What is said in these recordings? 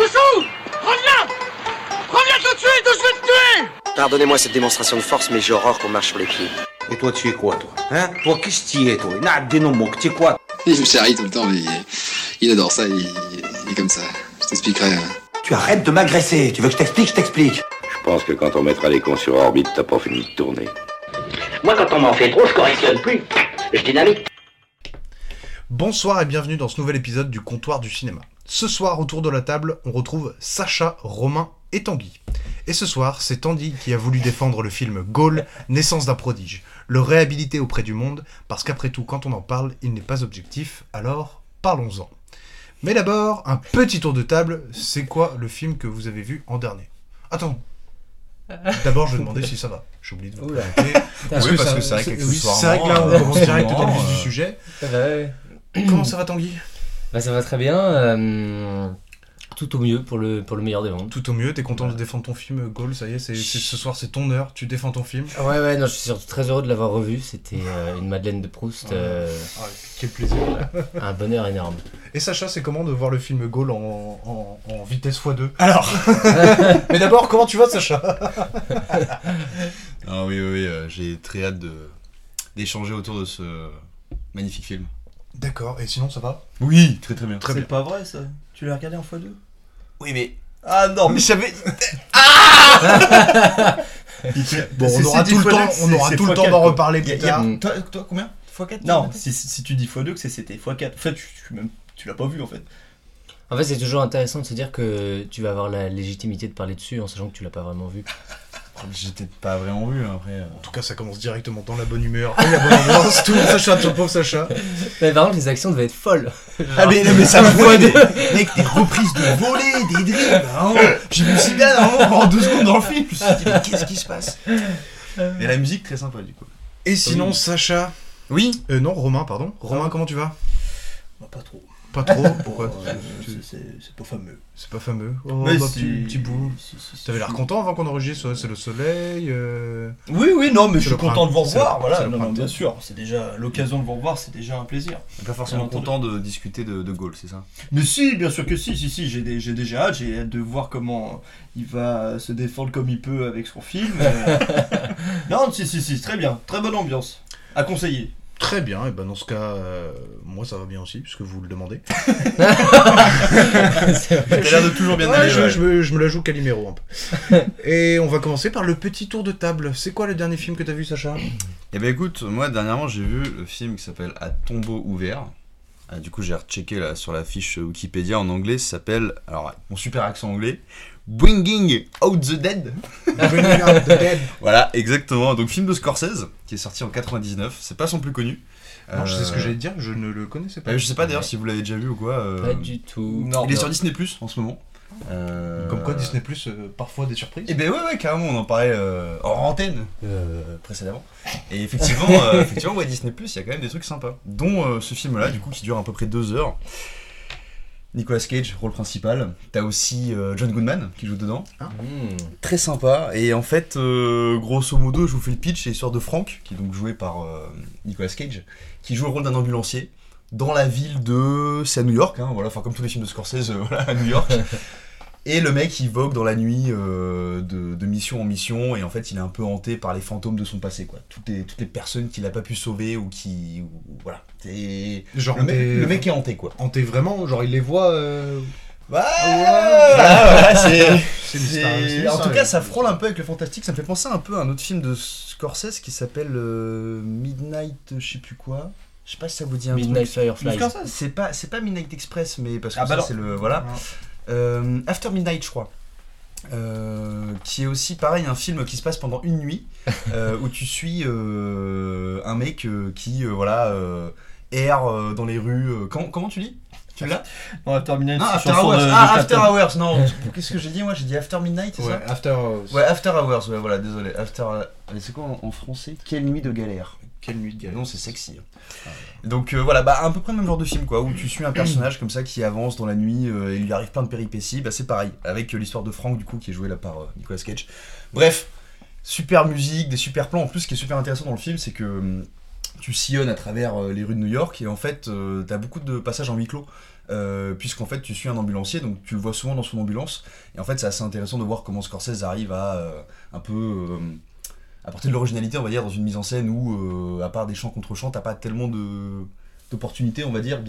Chouchou, reviens! Reviens tout de suite ou je vais te tuer! Pardonnez-moi cette démonstration de force, mais j'ai horreur qu'on marche sur les pieds. Et toi, tu es quoi, toi? Hein? Toi, qu'est-ce que tu es, toi? N'a des noms, tu es quoi? Il me charrie tout le temps, mais il adore ça, il est comme ça. Je t'expliquerai. Tu arrêtes de m'agresser, tu veux que je t'explique? Je t'explique. Je pense que quand on mettra les cons sur orbite, t'as pas fini de tourner. Moi, quand on m'en fait trop, je correctionne plus. Je dynamite. Bonsoir et bienvenue dans ce nouvel épisode du Comptoir du Cinéma. Ce soir, autour de la table, on retrouve Sacha, Romain et Tanguy. Et ce soir, c'est Tanguy qui a voulu défendre le film Goal, naissance d'un prodige, le réhabiliter auprès du monde, parce qu'après tout, quand on en parle, il n'est pas objectif, alors parlons-en. Mais d'abord, un petit tour de table, c'est quoi le film que vous avez vu en dernier? Attends, d'abord je vais demander si ça va. J'ai oublié de vous présenter. Oui, parce que c'est vrai qu'accessoirement, c'est vrai que là, on commence direct dans le vif du sujet. Comment ça va, Tanguy? Bah ça va très bien, tout au mieux pour le meilleur des mondes. Tout au mieux, t'es content de défendre ton film Goal, ça y est, ce soir c'est ton heure, tu défends ton film. Ouais, non, je suis surtout très heureux de l'avoir revu, c'était une Madeleine de Proust. Ah, quel plaisir. Un bonheur énorme. Et Sacha, c'est comment de voir le film Goal en vitesse x2? Alors mais d'abord, comment tu vas, Sacha? Ah oui, j'ai très hâte d'échanger autour de ce magnifique film. D'accord, et sinon ça va? Oui, très bien. Très c'est bien. Pas vrai ça? Tu l'as regardé en x2? Oui mais... Ah non mais j'avais... Ah bon, on aura tout le temps d'en reparler plus tard. Toi combien? x4? Non, si tu dis x2 que c'était x4. En fait, tu l'as pas vu en fait. En fait, c'est toujours intéressant de se dire que tu vas avoir la légitimité de parler dessus en sachant que tu l'as pas vraiment vu. J'étais pas vraiment vu après. En tout cas, ça commence directement dans la bonne humeur, la bonne ambiance, tout le Sacha, tout le pauvre Sacha. Mais par contre, les actions devaient être folles. Genre... Ah, mais ça me voit des reprises de volée, des dribbles. Hein. J'ai vu si bien en 2 secondes dans le film. Je me suis dit, mais qu'est-ce qui se passe? Et la musique, très sympa du coup. Et sinon, oui. Sacha. Oui non, Romain, pardon. Romain, comment tu vas? Bah, pas trop. Pas trop, pourquoi? C'est pas fameux. C'est pas fameux. Oh, bah, si, petit bout. Si, t'avais l'air content avant qu'on enregistre, c'est le soleil. Oui, non, mais je suis content de vous revoir. Voilà, non, bien sûr. C'est déjà l'occasion de vous revoir, c'est déjà un plaisir. T'es pas forcément content de discuter de Gaulle, c'est ça? Mais si, bien sûr que si. J'ai déjà hâte. J'ai hâte de voir comment il va se défendre comme il peut avec son film. Non, si, très bien, très bonne ambiance. À conseiller. Très bien, et ben dans ce cas, moi ça va bien aussi, puisque vous le demandez. C'est vrai. T'as l'air de toujours bien aller. Je me la joue Calimero un peu. Et on va commencer par le petit tour de table. C'est quoi le dernier film que t'as vu, Sacha? Eh ben écoute, moi dernièrement j'ai vu le film qui s'appelle À tombeau ouvert. Du coup j'ai rechecké là, sur la fiche Wikipédia en anglais, ça s'appelle, alors mon super accent anglais, Bringing Out the Dead. Bringing Out the Dead. Voilà, exactement. Donc film de Scorsese qui est sorti en 1999. C'est pas son plus connu. Non, je sais ce que j'allais te dire. Je ne le connaissais pas. Je sais pas d'ailleurs si vous l'avez déjà vu ou quoi. Pas du tout. Il est sur Disney Plus en ce moment. Comme quoi Disney Plus parfois des surprises. Et ben ouais carrément. On en parlait hors antenne précédemment. Et effectivement ouais, Disney Plus, il y a quand même des trucs sympas. Dont ce film là du coup qui dure à peu près 2 heures. Nicolas Cage, rôle principal. T'as aussi John Goodman qui joue dedans. Très sympa. Et en fait, grosso modo, je vous fais le pitch. C'est l'histoire de Frank, qui est donc joué par Nicolas Cage, qui joue le rôle d'un ambulancier dans la ville de... C'est à New York, hein, voilà. Enfin, comme tous les films de Scorsese, à New York. Et le mec, il vogue dans la nuit de mission en mission. Et en fait, il est un peu hanté par les fantômes de son passé, quoi. Toutes les personnes qu'il n'a pas pu sauver ou qui... Ou, voilà. Et genre le mec est hanté, quoi. Hanté vraiment? Genre, il les voit... Voilà, c'est en tout cas, ça frôle un peu avec le fantastique. Ça me fait penser un peu à un autre film de Scorsese qui s'appelle Midnight... Je sais plus quoi... Je sais pas si ça vous dit un Midnight truc. Firefly. C'est pas Midnight Express, mais parce que c'est le... Voilà. Ouais. After Midnight, je crois, qui est aussi pareil un film qui se passe pendant une nuit où tu suis un mec qui erre dans les rues. Comment tu dis? Tu l'as? Non, After Midnight. Ah, After Hours. After Hours. Non. Qu'est-ce que j'ai dit moi? J'ai dit After Midnight. C'est ça? After Hours. Ouais, After Hours. Ouais, voilà. Désolé. After. Mais c'est quoi en français? Quelle nuit de galère. Quelle nuit de galère. Non, c'est sexy. Donc voilà, bah à peu près le même genre de film quoi, où tu suis un personnage comme ça qui avance dans la nuit et il lui arrive plein de péripéties, bah c'est pareil, avec l'histoire de Frank du coup qui est joué là par Nicolas Cage. Bref, super musique, des super plans en plus, ce qui est super intéressant dans le film, c'est que tu sillonnes à travers les rues de New York et en fait t'as beaucoup de passages en huis clos. puisqu'en fait tu suis un ambulancier, donc tu le vois souvent dans son ambulance, et en fait c'est assez intéressant de voir comment Scorsese arrive à un peu apporter de l'originalité, on va dire, dans une mise en scène où à part des chants contre chants, t'as pas tellement d'opportunités, on va dire,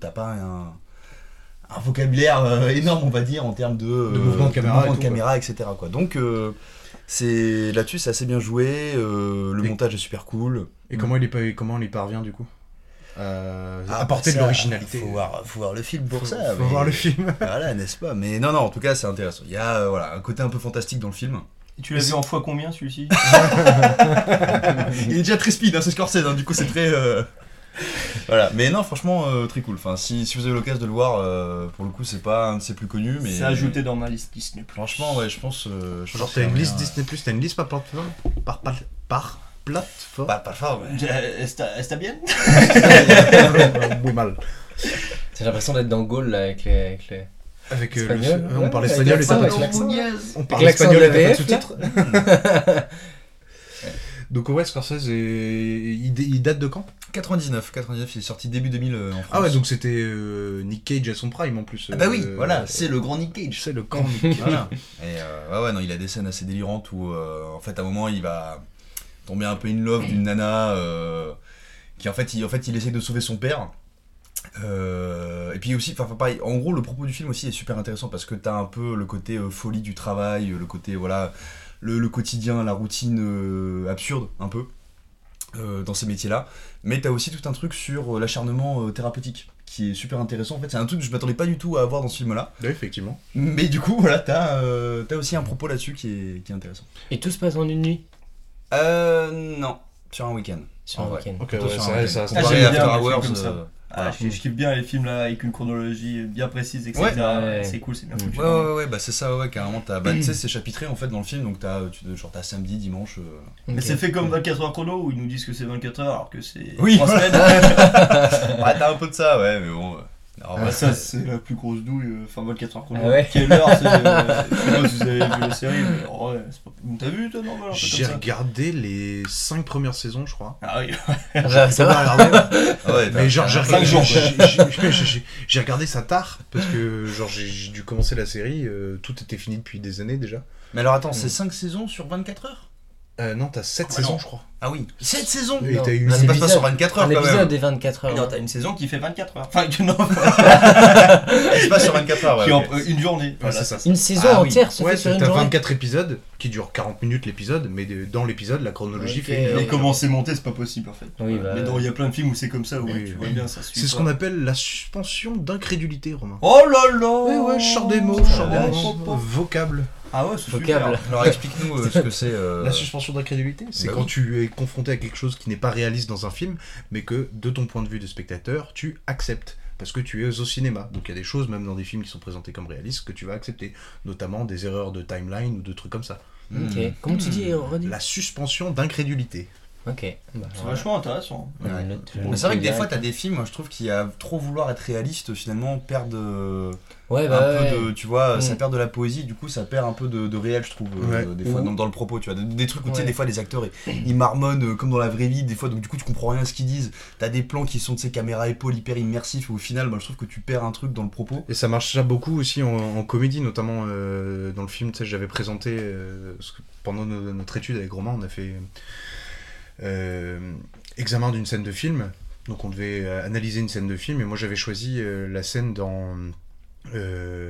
t'as pas un vocabulaire énorme, on va dire, en termes de mouvement de caméra, etc. quoi. Donc c'est là-dessus, c'est assez bien joué, le montage est super cool. Et comment on y parvient du coup? Apporter de l'originalité. Faut voir le film pour ça. Faut voir le film. Voilà, n'est-ce pas? Mais non, en tout cas, c'est intéressant. Il y a un côté un peu fantastique dans le film. Et tu l'as vu en fois combien celui-ci? Il est déjà très speed, c'est Scorsese, du coup c'est très... Voilà, mais non, franchement, très cool. Enfin, si vous avez l'occasion de le voir, pour le coup, c'est pas un de ses plus connus, mais c'est ajouté dans ma liste Disney Plus. Franchement, ouais, je pense. Genre, t'as une liste Disney Plus, t'as une liste par plateforme, par plateforme. Par plateforme. Est-ce bien? Oui, mal. J'ai l'impression d'être dans Goal là avec les. Avec espagnol. On parle espagnol et t'as pas de l'accent. On parle espagnol et t'as pas de sous-titres. Donc ouais, Scorsese, il date de quand? 99, il est sorti début 2000 en France. Ah ouais, donc c'était Nick Cage à son prime en plus. Bah oui, voilà, c'est le grand Nick Cage. C'est le grand Nick Cage. Voilà. Et non, il a des scènes assez délirantes où en fait à un moment il va tomber un peu in love d'une nana qui en fait il essaie de sauver son père. Et puis aussi, enfin pareil, en gros le propos du film aussi est super intéressant parce que t'as un peu le côté folie du travail, le côté voilà... Le quotidien, la routine absurde un peu dans ces métiers là, mais t'as aussi tout un truc sur l'acharnement thérapeutique qui est super intéressant. En fait c'est un truc que je m'attendais pas du tout à avoir dans ce film là. Oui, effectivement, mais du coup voilà, t'as aussi un propos là-dessus qui est intéressant. Et tout se passe en une nuit? Non, sur un week-end. Okay, ouais, c'est vrai, ça se passe à After Hours comme ça. Voilà. Je kiffe bien les films là avec une chronologie bien précise, etc. Ouais. C'est cool, c'est bien foutu. Ouais, bah c'est ça, ouais, carrément. Tu sais, c'est chapitré en fait dans le film, donc t'as samedi, dimanche. Okay. Mais c'est fait comme 24 heures chrono où ils nous disent que c'est 24 heures alors que c'est 3 semaines. Ouais, t'as un peu de ça, ouais, mais bon. Alors, ça, c'est la plus grosse douille. Enfin, 24 heures chrono. Ah ouais. Quelle heure c'est, je sais pas si vous avez vu la série, mais ouais, c'est pas... T'as vu, toi, normalement? J'ai regardé les 5 premières saisons, je crois. Ah oui, ça va. Ouais, mais genre, j'ai regardé ça tard, parce que genre, j'ai dû commencer la série, tout était fini depuis des années déjà. Mais alors, attends, c'est 5 saisons sur 24 heures? Non, t'as 7 saisons, je crois. Ah oui, 7 saisons. Et t'as eu pas sur 24 heures quand même. Un épisode des 24 heures. Et non, t'as une saison qui fait 24 heures. Enfin, non. C'est pas sur 24 heures, ouais. Qui une journée. Voilà, c'est ça. Une saison entière se fait sur une journée. T'as 24 épisodes qui durent 40 minutes l'épisode, mais dans l'épisode, la chronologie fait. Mais comment c'est monté, c'est pas possible en fait. Oui, bah... Mais il y a plein de films où c'est comme ça, où tu vois bien ça. C'est ce qu'on appelle la suspension d'incrédulité, Romain. Oh là là. Ouais, je sors des mots, vocable. Ah ouais, c'est super. Alors explique-nous ce que c'est. La suspension d'incrédulité, c'est quand tu es confronté à quelque chose qui n'est pas réaliste dans un film, mais que de ton point de vue de spectateur, tu acceptes. Parce que tu es au cinéma. Donc il y a des choses, même dans des films qui sont présentés comme réalistes, que tu vas accepter. Notamment des erreurs de timeline ou de trucs comme ça. Ok. Comment tu dis, René ? La suspension d'incrédulité. Ok. C'est vachement intéressant. Ouais. Mais c'est vrai que des fois, t'as des films, je trouve, qui à trop vouloir être réaliste, finalement, perdent un peu de. Tu vois, ça perd de la poésie, du coup, ça perd un peu de réel, je trouve, des fois, dans le propos, tu vois. Des trucs où, tu sais, des fois, les acteurs, ils marmonnent comme dans la vraie vie, des fois, donc du coup, tu comprends rien à ce qu'ils disent. T'as des plans qui sont de ces caméras épaules hyper immersifs, et au final, je trouve que tu perds un truc dans le propos. Et ça marche ça beaucoup aussi en comédie, notamment dans le film, tu sais, j'avais présenté, pendant notre étude avec Romain, on a fait. Examen d'une scène de film, donc on devait analyser une scène de film, et moi j'avais choisi la scène dans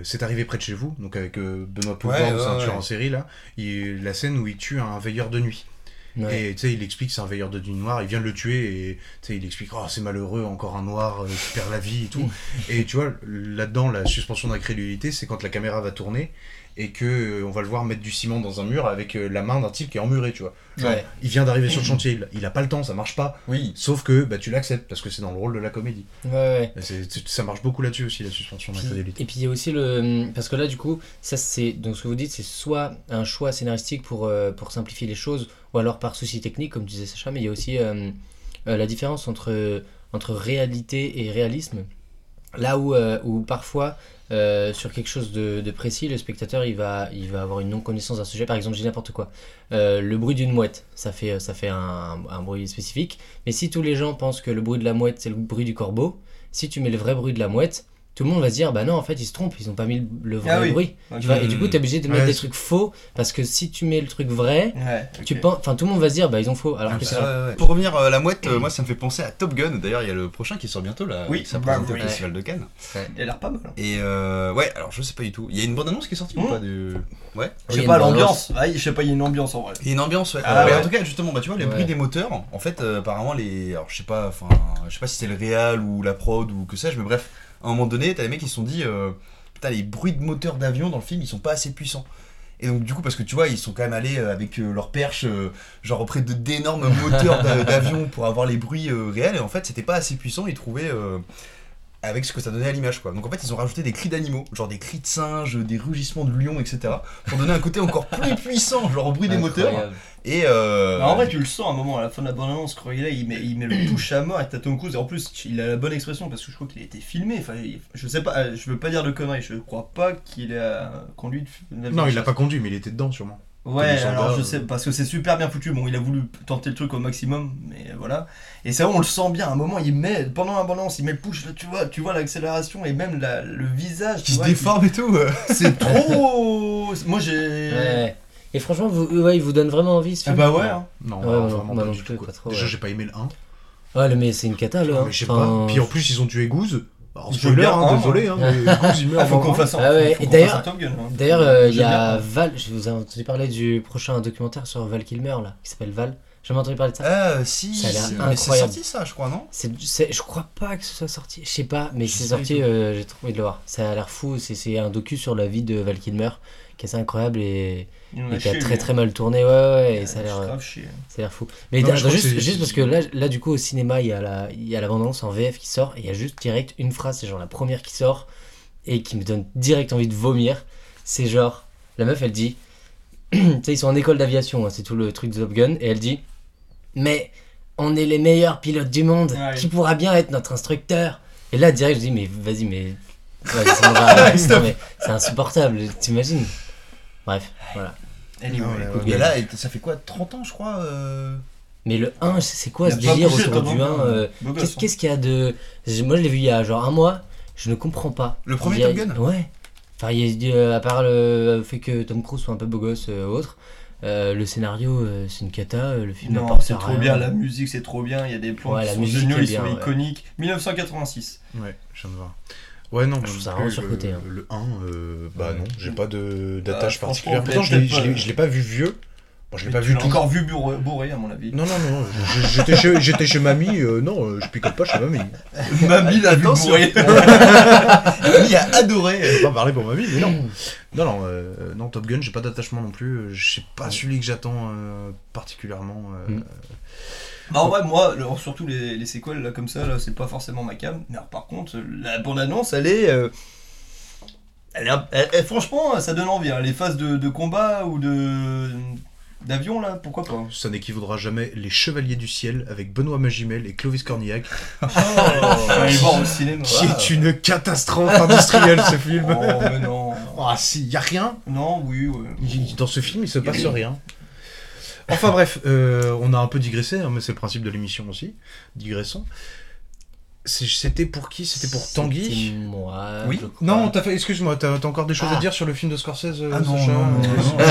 C'est arrivé près de chez vous, donc avec Benoît Poulvord, tueur en série là, la scène où il tue un veilleur de nuit. Et tu sais, il explique que c'est un veilleur de nuit noir, il vient de le tuer, et tu sais, il explique c'est malheureux, encore un noir qui perd la vie et tout. Et tu vois, là-dedans, la suspension d'incrédulité, c'est quand la caméra va tourner et que on va le voir mettre du ciment dans un mur avec la main d'un type qui est emmuré, tu vois. Genre, il vient d'arriver sur le chantier, il a pas le temps, ça marche pas. Oui. Sauf que tu l'acceptes parce que c'est dans le rôle de la comédie. Ça marche beaucoup là-dessus aussi, la suspension d'incrédulité. Et puis il y a aussi parce que là du coup, ça c'est donc ce que vous dites, c'est soit un choix scénaristique pour simplifier les choses, ou alors par souci technique comme disait Sacha, mais il y a aussi la différence entre réalité et réalisme. Là où parfois sur quelque chose de précis, le spectateur il va avoir une non connaissance d'un sujet. Par exemple, je dis n'importe quoi, le bruit d'une mouette, ça fait un bruit spécifique. Mais si tous les gens pensent que le bruit de la mouette c'est le bruit du corbeau, si tu mets le vrai bruit de la mouette, tout le monde va se dire bah non en fait ils se trompent, ils ont pas mis le vrai bruit. Okay. Tu vois, et du coup t'es obligé de mettre des trucs faux parce que si tu mets le truc vrai, tu penses, enfin tout le monde va se dire bah ils ont faux alors que c'est... Pour revenir à la mouette, moi ça me fait penser à Top Gun. D'ailleurs il y a le prochain qui sort bientôt là, ça présente au Festival de Cannes. Il a l'air pas mal. Hein. Et ouais, alors je sais pas du tout. Il y a une bande annonce qui est sortie ou pas du... Ouais. Je sais pas l'ambiance. Ah, je sais pas, il y a une ambiance en vrai. Il y a une ambiance ouais. En tout cas justement bah tu vois les bruits des moteurs en fait apparemment les alors je sais pas si c'est le réal ou la prod ou que sais-je mais bref. À un moment donné, t'as les mecs qui se sont dit putain, les bruits de moteur d'avion dans le film, ils sont pas assez puissants. Et donc, du coup, parce que tu vois, ils sont quand même allés avec leur perche, genre auprès d'énormes moteurs d'avion pour avoir les bruits réels. Et en fait, c'était pas assez puissant, ils trouvaient avec ce que ça donnait à l'image, quoi. Donc, en fait, ils ont rajouté des cris d'animaux, genre des cris de singes, des rugissements de lions, etc. pour donner un côté encore plus puissant, genre au bruit des moteurs. Et en vrai, tu le sens à un moment, à la fin de la bande-annonce, il met le touche à mort et t'as Tom Cruise. Et en plus, il a la bonne expression parce que je crois qu'il a été filmé. Enfin, je sais pas, je veux pas dire de conneries, je crois pas qu'il a conduit. Non, il l'a pas conduit, mais il était dedans sûrement. Ouais, alors je sais, parce que c'est super bien foutu. Bon, il a voulu tenter le truc au maximum, mais voilà. Et ça, on le sent bien. À un moment, il met, pendant la bande-annonce, il met le push, là, tu vois l'accélération et même le visage. Qui se déforme et tout. C'est trop. Moi, j'ai. Ouais. Et franchement, il vous donne vraiment envie ce film. Ah bah ouais. Hein. Non, vraiment pas du tout. Pas trop, déjà, j'ai pas aimé le 1. Ouais, mais c'est une cata là. Mais je sais pas. Puis en plus, ils ont tué Goose. Alors, spoiler, désolé. Goose, il meurt. Faut qu'on fasse ça. Et d'ailleurs, il y a Val. Je vous ai entendu parler du prochain documentaire sur Val Kilmer là, qui s'appelle Val. J'ai jamais entendu parler de ça. Si. Ça a l'air incroyable. Mais c'est sorti ça, je crois, non ? Je crois pas que ce soit sorti. Je sais pas, mais c'est sorti. J'ai trop envie de le voir. Ça a l'air fou. C'est un docu sur la vie de Val Kilmer. Qui est incroyable et qui a très mal tourné, et ça a l'air fou. Mais non, juste parce que là du coup au cinéma il y a la bande-annonce en VF qui sort et il y a juste direct une phrase, c'est genre la première qui sort et qui me donne direct envie de vomir. C'est genre la meuf elle dit, tu sais ils sont en école d'aviation, hein, c'est tout le truc de Top Gun et elle dit mais on est les meilleurs pilotes du monde, qui pourra bien être notre instructeur. Et là direct je dis mais vas-y c'est insupportable, t'imagines. Bref, voilà. Et là, ça fait quoi 30 ans, je crois Mais le 1, c'est quoi ce délire autour du 1 qu'est-ce qu'il y a de... Moi, je l'ai vu il y a genre un mois, je ne comprends pas. Le premier Top Gun ? Ouais. Enfin, à part le fait que Tom Cruise soit un peu beau gosse autre, le scénario, c'est une cata, le film n'apporte rien. Non, c'est trop bien, la musique, c'est trop bien, il y a des plans qui sont géniaux, ils sont iconiques. 1986. Ouais, j'aime voir. Ouais, non, je trouve ça vraiment surcoté. Le 1, non, j'ai pas d'attache particulière. Pourtant, je l'ai pas vu vieux. Bon, je l'ai pas vu tout. Encore vu bourré, à mon avis. Non. J'étais chez mamie. Non, je picole pas chez mamie. Mamie l'a vu bourré. Mamie a adoré. Je vais pas parler pour mamie, mais non. Non, Top Gun, j'ai pas d'attachement non plus. Je sais pas celui que j'attends particulièrement. Bah en vrai moi surtout les séquelles là comme ça là, c'est pas forcément ma came. Mais alors, par contre la bande annonce elle est franchement ça donne envie hein. Les phases de combat ou d'avion là pourquoi pas. Ça n'équivaudra jamais les Chevaliers du Ciel avec Benoît Magimel et Clovis Cornillac. Voir au cinéma. Qui est une catastrophe industrielle ce film. Oh mais non. Ah si y a rien. Non oui. Ouais. Dans ce film il se passe rien. Enfin bref, on a un peu digressé, hein, mais c'est le principe de l'émission aussi. Digressons. C'était pour qui ? C'était pour Tanguy ? Moi. Oui. Non, t'as fait. Excuse-moi, t'as encore des choses à dire sur le film de Scorsese ? Non, je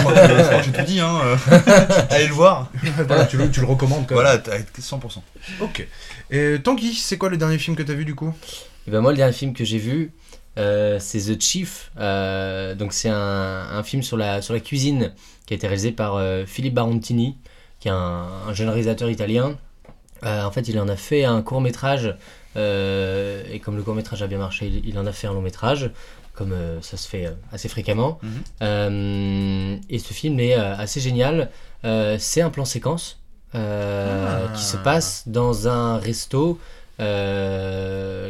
crois que j'ai tout dit. Hein. Allez le voir. Voilà, tu le recommandes quand même. Voilà, 100%. Ok. Et Tanguy, c'est quoi le dernier film que t'as vu du coup ? Et ben moi, le dernier film que j'ai vu, c'est The Chef. Donc c'est un film sur la cuisine. Qui a été réalisé par Philippe Barontini, qui est un jeune réalisateur italien. En fait, il en a fait un court-métrage, et comme le court-métrage a bien marché, il en a fait un long-métrage, comme ça se fait assez fréquemment. Mm-hmm. Et ce film est assez génial. C'est un plan séquence qui se passe dans un resto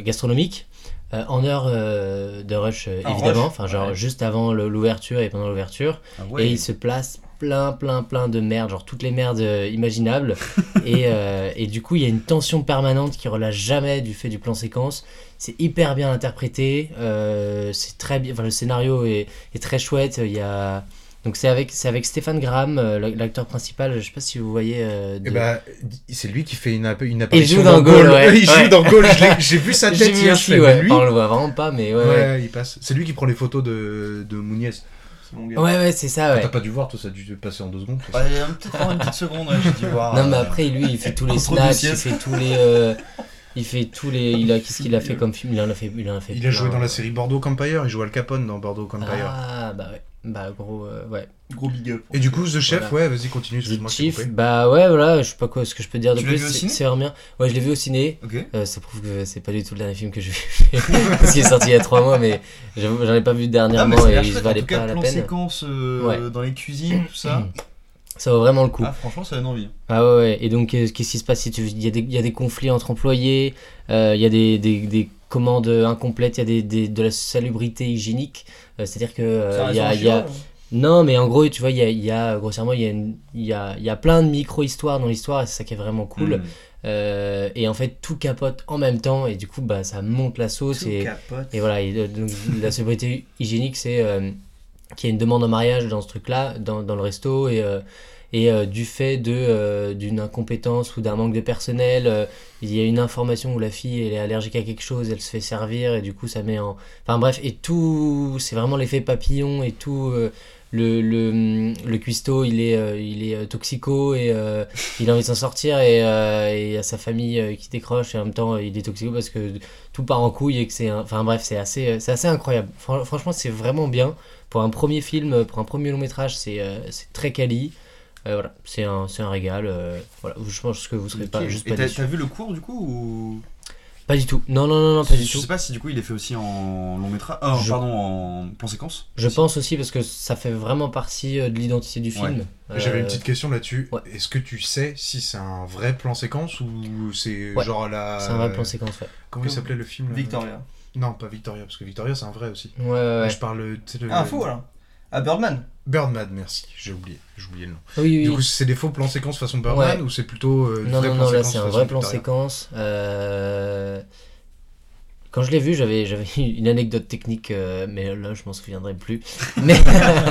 gastronomique, en heure de rush évidemment, enfin genre juste avant l'ouverture et pendant l'ouverture, et il se place plein de merdes, genre toutes les merdes imaginables, et du coup il y a une tension permanente qui relâche jamais du fait du plan séquence. C'est hyper bien interprété, c'est très bien, enfin le scénario est très chouette, il y a Donc c'est avec Stéphane Graham, l'acteur principal, je sais pas si vous voyez... c'est lui qui fait une apparition dans Goal. Ouais. Il joue dans Goal, j'ai vu sa tête hier, je fais lui. On le voit vraiment pas, mais ouais. Il passe. C'est lui qui prend les photos de Mouniez. Ouais, c'est ça, ouais. T'as pas dû voir, toi, ça a dû passer en 2 secondes. Ouais, peut-être en une petite seconde, ouais, j'ai dû voir. Non, mais après, lui, il fait tous les snaps, il fait tous les... Qu'est-ce qu'il a fait comme film ? Il en a fait. Il a joué dans la série Bordeaux Campfeu, il joue Al Capone dans Bordeaux Campfeu. Ah, bah ouais. Bah gros ouais, gros big up. Et du coup The Chef, voilà. Ouais, vas-y, continue. The Chef, bah ouais, voilà, je sais pas quoi ce que je peux dire de plus. C'est vraiment bien. Ouais, je l'ai vu au ciné. Okay. Ça prouve que c'est pas du tout le dernier film que j'ai vu parce qu'il est sorti il y a 3 mois, mais j'en ai pas vu dernièrement, et je valais pas la peine. Séquence ouais. Dans les cuisines, tout ça. Ça vaut vraiment le coup. Ah, franchement, ça donne envie. Ah ouais. Et donc qu'est-ce qui se passe si tu... il y a des conflits entre employés, il y a des commandes incomplètes, il y a de la salubrité hygiénique, c'est-à-dire que il y a non, mais en gros, tu vois, il y a grossièrement il y a plein de micro-histoires dans l'histoire, et c'est ça qui est vraiment cool. Et en fait, tout capote en même temps, et du coup, bah ça monte la sauce, et voilà, donc la salubrité hygiénique, c'est qu'il y a une demande en mariage dans ce truc-là, dans le resto, et du fait d'une incompétence ou d'un manque de personnel, il y a une information où la fille elle est allergique à quelque chose, elle se fait servir, et du coup ça met en... Enfin bref, et tout, c'est vraiment l'effet papillon et tout... Le cuistot il est toxico, et il a envie de s'en sortir, et il y a sa famille qui décroche, et en même temps il est toxico parce que tout part en couille, et que enfin bref, c'est assez incroyable. Franchement, c'est vraiment bien pour un premier film, pour un premier long métrage, c'est très quali. Voilà, c'est un régal. Voilà, je pense que vous serez pas juste. Et pas t'as vu le cours du coup ou... Pas du tout. Non, pas du tout. Je sais pas si du coup il est fait aussi en long métrage. En plan séquence. Je pense aussi, parce que ça fait vraiment partie de l'identité du film. Ouais. J'avais une petite question là-dessus. Ouais. Est-ce que tu sais si c'est un vrai plan séquence ou c'est genre la... C'est un vrai plan séquence, ouais. Comment il s'appelait le film ? Victoria. Non, pas Victoria, parce que Victoria c'est un vrai aussi. Ouais. Je parle... faux alors. Ah, Birdman, merci, j'ai oublié le nom. Oui. Du coup, c'est des faux plans séquences façon Birdman, ou c'est plutôt non, là c'est un vrai plan séquence. Quand je l'ai vu, j'avais une anecdote technique, mais là je m'en souviendrai plus. Mais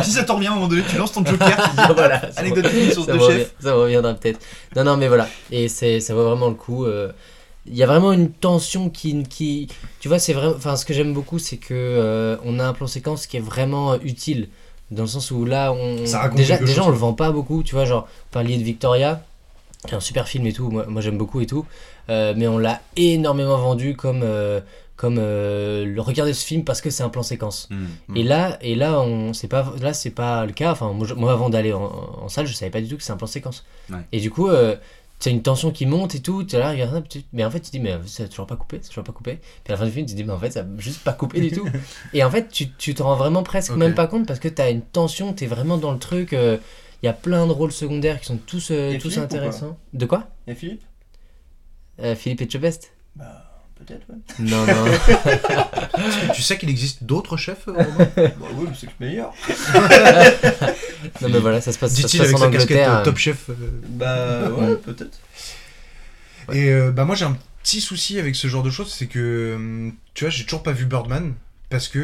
si ça te revient à un moment donné, tu lances ton joker, tu dis voilà, anecdote technique sur The Chef. Ça me reviendra peut-être. Non, mais voilà, et ça vaut vraiment le coup. Il y a vraiment une tension qui tu vois, c'est vrai. Enfin, ce que j'aime beaucoup, c'est que on a un plan séquence qui est vraiment utile, dans le sens où là déjà on le vend pas beaucoup, tu vois, genre parler de Victoria, qui est un super film et tout, moi j'aime beaucoup et tout, mais on l'a énormément vendu comme regarder ce film parce que c'est un plan séquence. Et là c'est pas le cas. Enfin, moi avant d'aller en salle, je savais pas du tout que c'est un plan séquence. Ouais. Et du coup t'as une tension qui monte et tout, t'es là, regarde ça, mais en fait tu dis, mais ça a toujours pas coupé, puis à la fin du film tu te dis, mais en fait ça a juste pas coupé du tout. Et en fait tu te rends vraiment presque même pas compte, parce que t'as une tension, t'es vraiment dans le truc, y a plein de rôles secondaires qui sont tous intéressants. De quoi ? Il y a Philippe ? Philippe Etchebest ? Bah... peut-être, ouais. Non. Tu sais qu'il existe d'autres chefs, Romain ? Bah oui, mais c'est le meilleur. Non, mais voilà, ça se passe en Angleterre. Dit-il avec sa casquette Top Chef. Bah ouais, peut-être. Ouais. Et bah moi, j'ai un petit souci avec ce genre de choses, c'est que, tu vois, j'ai toujours pas vu Birdman, parce que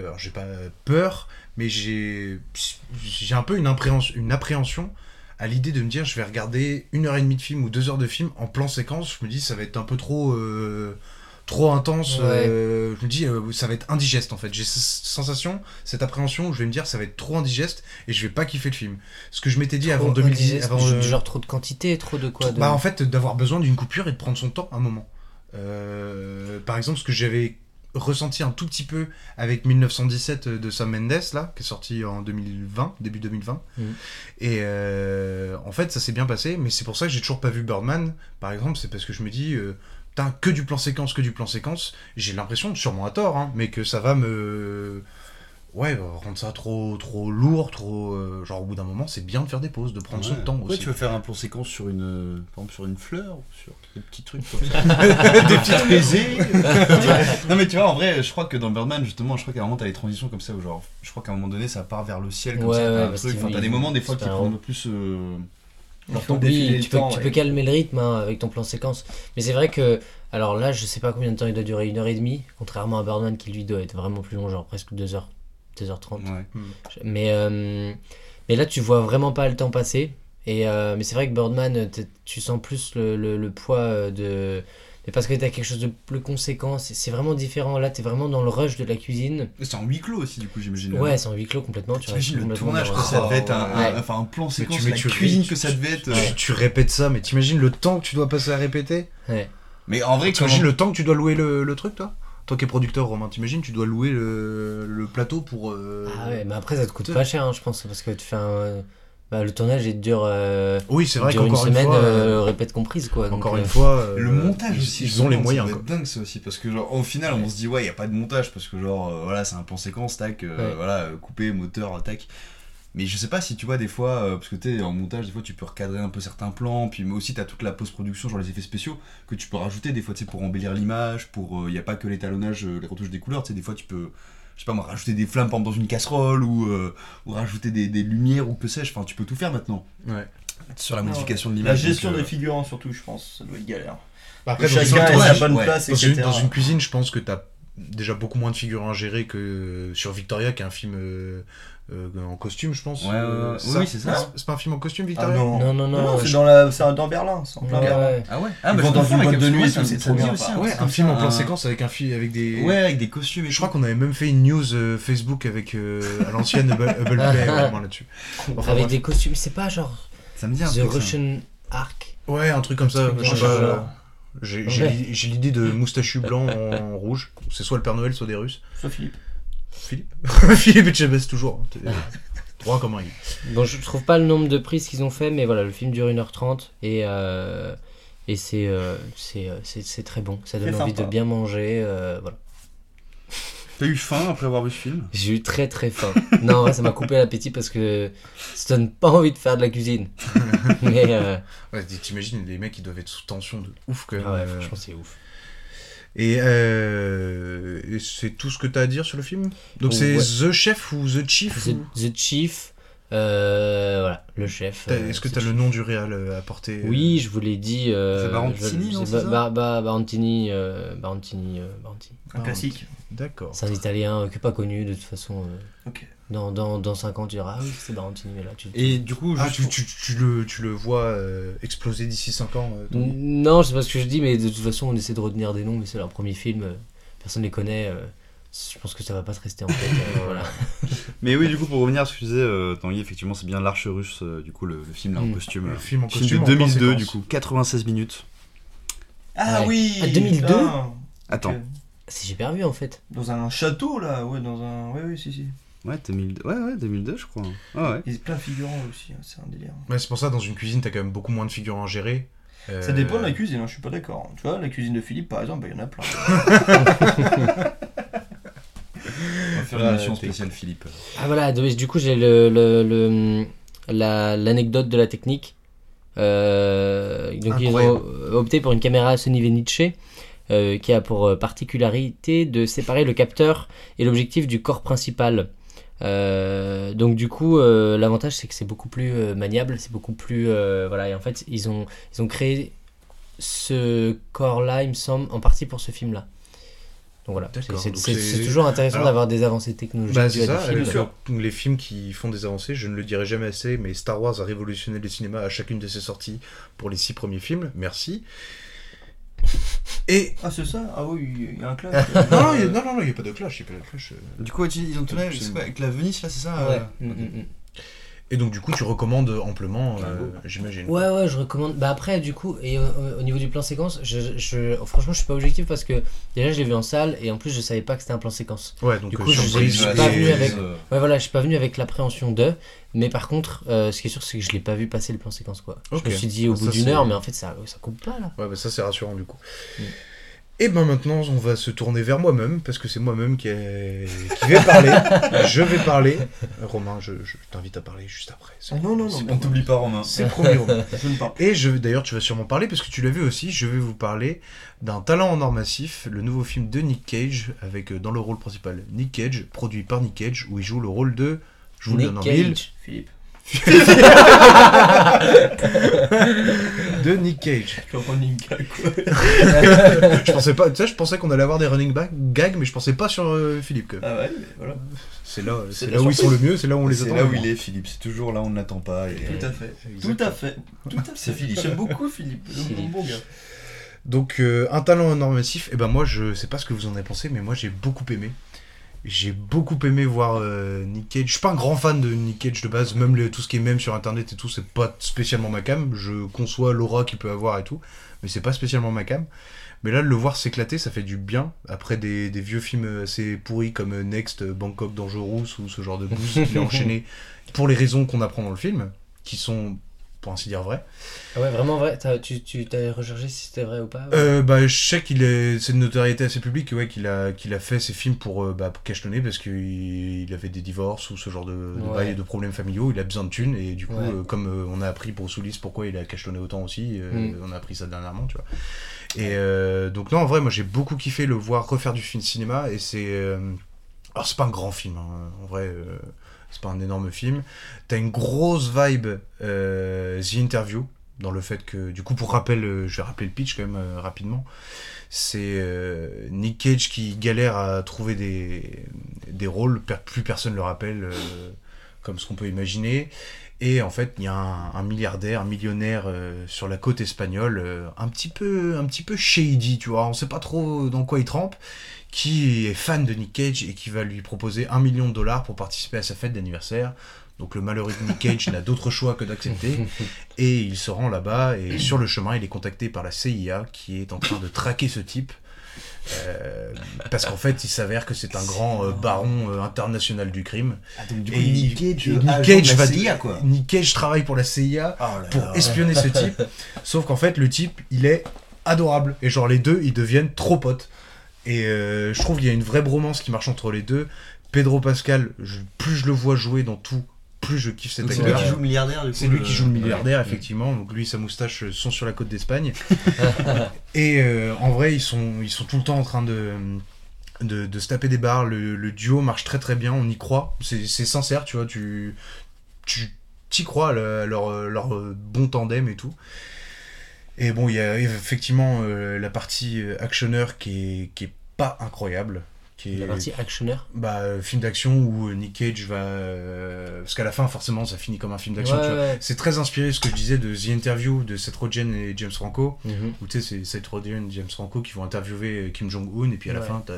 alors, j'ai pas peur, mais j'ai un peu une appréhension à l'idée de me dire, je vais regarder 1h30 de film ou 2 heures de film en plan séquence. Je me dis, ça va être un peu trop intense. Ouais. Je me dis, ça va être indigeste en fait. J'ai cette sensation, cette appréhension où je vais me dire, ça va être trop indigeste et je vais pas kiffer le film. Ce que je m'étais dit trop avant 2010, genre trop de quantité, trop de quoi. Bah en fait, d'avoir besoin d'une coupure et de prendre son temps un moment. Par exemple, ce que j'avais ressenti un tout petit peu avec 1917 de Sam Mendes, là, qui est sorti en 2020, début 2020. Et en fait, ça s'est bien passé, mais c'est pour ça que j'ai toujours pas vu Birdman, par exemple, c'est parce que je me dis, putain, que du plan séquence, j'ai l'impression, sûrement à tort, hein, mais que ça va me... Ouais, rendre ça trop lourd, trop... genre, au bout d'un moment, c'est bien de faire des pauses, de prendre son temps aussi. Ouais, tu veux faire un plan séquence sur par exemple, sur une fleur, sur des petits trucs comme ça. Des petits baisers. Non, mais tu vois, en vrai, je crois que dans Birdman, justement, je crois qu'à un moment, t'as les transitions comme ça, où genre, je crois qu'à un moment donné, ça part vers le ciel, comme ça, un truc. Enfin, t'as des moments, des fois, qui prennent un peu plus... tu peux calmer le rythme, hein, avec ton plan séquence. Mais c'est vrai que, alors là, je sais pas combien de temps il doit durer, 1h30, contrairement à Birdman, qui lui doit être vraiment plus long, genre presque 2 heures. 2h30. Ouais. Mais là, tu vois vraiment pas le temps passer. Et, mais c'est vrai que Birdman, tu sens plus le poids de... Mais parce que t'as quelque chose de plus conséquent, c'est vraiment différent. Là, t'es vraiment dans le rush de la cuisine. C'est en huis clos aussi, du coup, j'imagine. Ouais, c'est en huis clos complètement. Tu imagines le tournage que ça devait être, un plan séquence, la cuisine que ça devait être. Tu répètes ça, mais t'imagines le temps que tu dois passer à répéter. Ouais. Mais en vrai, t'imagines le temps que tu dois louer le truc, toi ? Toi qui es producteur, Romain, t'imagines, tu dois louer le plateau pour. Ah ouais, mais après, ça te coûte pas cher, hein, je pense, parce que tu fais un. Bah, le tournage dure oui, c'est vrai qu'encore une semaine, répète comprise quoi. Donc, encore une fois, le montage aussi, ils ont les moyens. C'est dingue ça aussi parce que genre au final on se dit ouais, il y a pas de montage parce que genre voilà, c'est un plan séquence tac, voilà, coupé moteur tac. Mais je sais pas si tu vois des fois parce que tu es en montage, des fois tu peux recadrer un peu certains plans, puis mais aussi tu as toute la post-production, genre les effets spéciaux que tu peux rajouter des fois, tu sais, pour embellir l'image, pour il y a pas que l'étalonnage, les retouches des couleurs, tu sais, des fois tu peux, je sais pas moi, rajouter des flammes dans une casserole ou rajouter des lumières ou que sais-je, enfin tu peux tout faire maintenant. Ouais. Sur la modification de l'image. La gestion des figurants surtout, je pense, ça doit être galère. Après, chacun a sa bonne place, etc. Dans une cuisine, je pense que t'as déjà beaucoup moins de figurants à gérer que sur Victoria, qui est un film en costume, je pense. Ouais, oui, c'est ça. C'est pas un film en costume, Victoria ? Non, c'est dans Berlin. C'est en plein Berlin. Ah ouais ? Ah, mais dans une boîte de nuit, c'est trop bien aussi. Ouais, un film en plan séquence avec des costumes. Je crois qu'on avait même fait une news Facebook avec à l'ancienne Hubble Play là-dessus. Avec des costumes, c'est pas genre The Russian Ark ? Ouais, un truc comme ça. Je sais pas. J'ai l'idée de moustachu blanc en rouge. C'est soit le Père Noël, soit des Russes. Soit Philippe Etchebest, toujours. Droit comme un. Bon, je trouve pas le nombre de prises qu'ils ont fait, mais voilà, le film dure 1h30 et c'est très bon. Ça donne envie de bien manger. Voilà. T'as eu faim après avoir vu ce film ? J'ai eu très très faim. Non, ouais, ça m'a coupé l'appétit parce que ça donne pas envie de faire de la cuisine. Mais ouais, t'imagines les mecs, ils doivent être sous tension de ouf quand même. Ah ouais, franchement, c'est ouf. Et c'est tout ce que t'as à dire sur le film ? Donc c'est The Chef ou The Chief ? The Chief, voilà, le chef. Est-ce que t'as le nom du réal à porter ? Oui, je vous l'ai dit. C'est Barontini, non ? C'est ça ? Barontini. Un classique. D'accord. C'est un Italien que pas connu de toute façon. Ok. Dans 5 ans, tu diras, ah oui, c'est Barontini, mais là, tu... Et du coup, tu le vois exploser d'ici 5 ans Non, je sais pas ce que je dis, mais de toute façon, on essaie de retenir des noms, mais c'est leur premier film, personne les connaît, je pense que ça va pas te rester en tête, voilà. Mais oui, du coup, pour revenir à ce que tu disais, Tanguy, effectivement, c'est bien l'Arche russe, du coup, le film là en costume. Le film en costume de 2002, du coup, 96 minutes. Ah ouais. Oui, 2002 Attends. C'est super vu, en fait. Dans un château, là, ouais, dans un... Ouais, si. Ouais, 2002. Ouais, 2002, je crois. Ah ouais. Il y a plein de figurants aussi, hein. C'est un délire. Ouais, c'est pour ça, dans une cuisine, t'as quand même beaucoup moins de figurants à gérer. Ça dépend de la cuisine, hein, je suis pas d'accord. Tu vois, la cuisine de Philippe, par exemple, il y en a plein. On va faire une émission spéciale Philippe. Ah voilà, du coup, j'ai l'anecdote de la technique. Donc, incroyable. Ils ont opté pour une caméra Sony Venice. Qui a pour particularité de séparer le capteur et l'objectif du corps principal. Donc du coup, l'avantage c'est que c'est beaucoup plus maniable, c'est beaucoup plus... voilà, et en fait, ils ont créé ce corps-là, il me semble, en partie pour ce film-là. Donc voilà, c'est toujours intéressant d'avoir des avancées technologiques. Bah, c'est ça, les films qui font des avancées, je ne le dirai jamais assez, mais Star Wars a révolutionné le cinéma à chacune de ses sorties pour les 6 premiers films, merci. Et... Ah, c'est ça ? Ah oui, il y a un clash. Non, il n'y a pas de clash. Du coup, ils ont tourné avec la Venise, là, c'est ça ? Ouais. Okay. Et donc, du coup, tu recommandes amplement, j'imagine. Ouais, je recommande. Bah, après, du coup, et au niveau du plan séquence, franchement, je suis pas objectif parce que déjà, je l'ai vu en salle et en plus, je savais pas que c'était un plan séquence. Ouais, donc, du coup, je suis pas venu avec l'appréhension de. Mais par contre, ce qui est sûr, c'est que je l'ai pas vu passer le plan séquence, quoi. Okay. Je me suis dit au bout d'une heure, mais en fait, ça compte pas, là. Ouais, bah, ça, c'est rassurant, du coup. Mm. Et ben maintenant, on va se tourner vers moi-même, parce que c'est moi-même qui vais parler. Je vais parler. Romain, je t'invite à parler juste après. Non, on t'oublie pas, Romain. C'est promis, Romain. Je ne parle pas. Et d'ailleurs, tu vas sûrement parler, parce que tu l'as vu aussi, je vais vous parler d'un talent en or massif, le nouveau film de Nick Cage, avec dans le rôle principal Nick Cage, produit par Nick Cage, où il joue le rôle de... Je vous le donne en mille. Philippe. de Nick Cage. Running gag, quoi. Je pensais pas, tu sais, je pensais qu'on allait avoir des running back gags, mais je pensais pas sur Philippe. Que. Ah ouais, mais voilà. C'est là où ils sont le mieux, c'est là où on les attend. C'est là où il est, Philippe. C'est toujours là où on n'attend pas. Et... Tout à fait. C'est Philippe. J'aime beaucoup Philippe. Bon gars. Donc un talent normatif. Et ben moi, je sais pas ce que vous en avez pensé, mais moi j'ai beaucoup aimé. J'ai beaucoup aimé voir Nick Cage. Je suis pas un grand fan de Nick Cage de base, même tout ce qui est même sur internet et tout, c'est pas spécialement ma came. Je conçois l'aura qu'il peut avoir et tout, mais c'est pas spécialement ma came. Mais là, de le voir s'éclater, ça fait du bien. Après des vieux films assez pourris comme Next, Bangkok Dangerous ou ce genre de bouse qu'il a enchaîné pour les raisons qu'on apprend dans le film, qui sont pour ainsi dire vrai. Ah ouais, vraiment vrai. Tu t'as recherché si c'était vrai ou pas ouais. Je sais qu'il est, c'est une notoriété assez publique, ouais, qu'il a fait ses films pour cachetonner parce qu'il avait des divorces ou ce genre de bail et de problèmes familiaux. Il a besoin de thunes et du coup, comme on a appris pour Soulis pourquoi il a cachetonné autant aussi, on a appris ça dernièrement, tu vois. Et donc non, en vrai, moi j'ai beaucoup kiffé le voir refaire du film cinéma et c'est... Alors c'est pas un grand film, hein, en vrai... C'est pas un énorme film. T'as une grosse vibe The Interview, dans le fait que, du coup, pour rappel, je vais rappeler le pitch quand même rapidement. C'est Nick Cage qui galère à trouver des rôles, plus personne le rappelle, comme ce qu'on peut imaginer. Et en fait, il y a un milliardaire, un millionnaire sur la côte espagnole, un petit peu shady, tu vois, on sait pas trop dans quoi il trempe, qui est fan de Nick Cage et qui va lui proposer $1 million pour participer à sa fête d'anniversaire. Donc le malheureux Nick Cage n'a d'autre choix que d'accepter. Et il se rend là-bas et sur le chemin, il est contacté par la CIA qui est en train de traquer ce type. Parce qu'en fait, il s'avère que c'est un grand baron international du crime. Ah, donc, du coup, Nick Cage travaille pour la CIA pour espionner ce type. Sauf qu'en fait, le type, il est adorable. Et genre, les deux, ils deviennent trop potes. Et je trouve qu'il y a une vraie bromance qui marche entre les deux. Pedro Pascal, plus je le vois jouer dans tout, plus je kiffe cet acteur. C'est lui qui joue le milliardaire, du coup. C'est lui qui joue le milliardaire, effectivement. Donc lui et sa moustache sont sur la côte d'Espagne. Et en vrai, ils sont tout le temps en train de se taper des barres. Le duo marche très très bien, on y croit. C'est sincère, tu vois. T'y crois, leur bon tandem et tout. Et bon, il y a effectivement la partie actionneur qui est pas incroyable. La partie actionneur ? Film d'action où Nick Cage va... parce qu'à la fin, forcément, ça finit comme un film d'action. Ouais, tu vois. Ouais. C'est très inspiré, ce que je disais, de The Interview de Seth Rogen et James Franco. Mm-hmm. Où tu sais, c'est Seth Rogen et James Franco qui vont interviewer Kim Jong-un. Et puis à la fin, t'as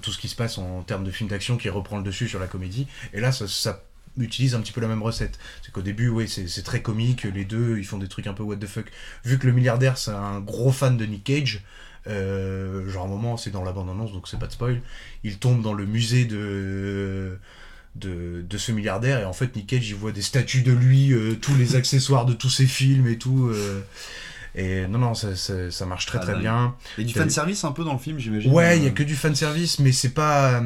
tout ce qui se passe en termes de film d'action qui reprend le dessus sur la comédie. Et là, ça utilise un petit peu la même recette. C'est qu'au début, c'est très comique, les deux, ils font des trucs un peu what the fuck. Vu que le milliardaire, c'est un gros fan de Nick Cage, genre à un moment, c'est dans la bande-annonce, donc c'est pas de spoil, il tombe dans le musée de ce milliardaire, et en fait, Nick Cage, il voit des statues de lui, tous les accessoires de tous ses films et tout... Et non, ça marche très très bien. Et du fanservice un peu dans le film, j'imagine. Ouais, il y a que du fanservice, mais c'est pas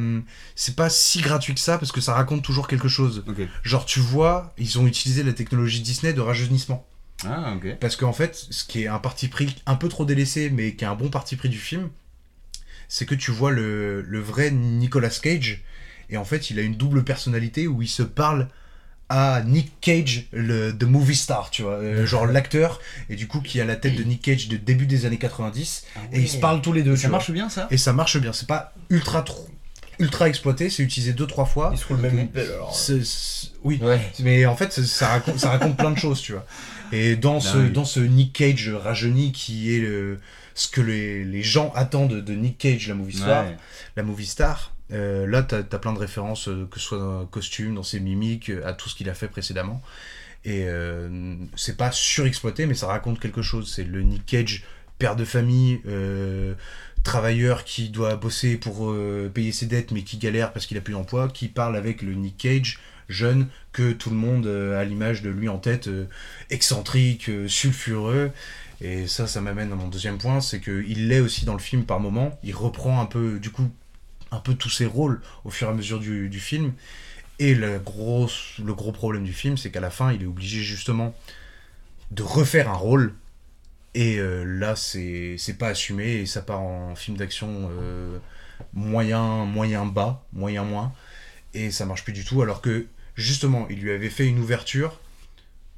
si gratuit que ça, parce que ça raconte toujours quelque chose. Okay. Genre, tu vois, ils ont utilisé la technologie Disney de rajeunissement. Ah, ok. Parce qu'en fait, ce qui est un parti pris un peu trop délaissé, mais qui est un bon parti pris du film, c'est que tu vois le vrai Nicolas Cage, et en fait, il a une double personnalité où il se parle... à Nick Cage, the movie star, tu vois, genre l'acteur, et du coup qui a la tête de Nick Cage de début des années 90, et ils se parlent tous les deux. Ça marche bien, ça ? Et ça marche bien, c'est pas ultra exploité, c'est utilisé 2-3 fois. Ils se roulent même une pelle, alors. Oui, ouais. Mais en fait, ça raconte plein de choses, tu vois. Et dans ce Nick Cage rajeuni qui est ce que les gens attendent de Nick Cage, la movie star... là, t'as plein de références, que ce soit dans le costume, dans ses mimiques, à tout ce qu'il a fait précédemment. Et c'est pas surexploité, mais ça raconte quelque chose. C'est le Nick Cage, père de famille, travailleur qui doit bosser pour payer ses dettes, mais qui galère parce qu'il a plus d'emploi, qui parle avec le Nick Cage, jeune, que tout le monde a l'image de lui en tête, excentrique, sulfureux. Et ça m'amène à mon deuxième point, c'est qu'il l'est aussi dans le film par moment. Il reprend un peu, du coup... un peu tous ses rôles au fur et à mesure du film, et le gros problème du film, c'est qu'à la fin il est obligé justement de refaire un rôle, et là c'est pas assumé et ça part en film d'action moyen moins, et ça marche plus du tout, alors que justement il lui avait fait une ouverture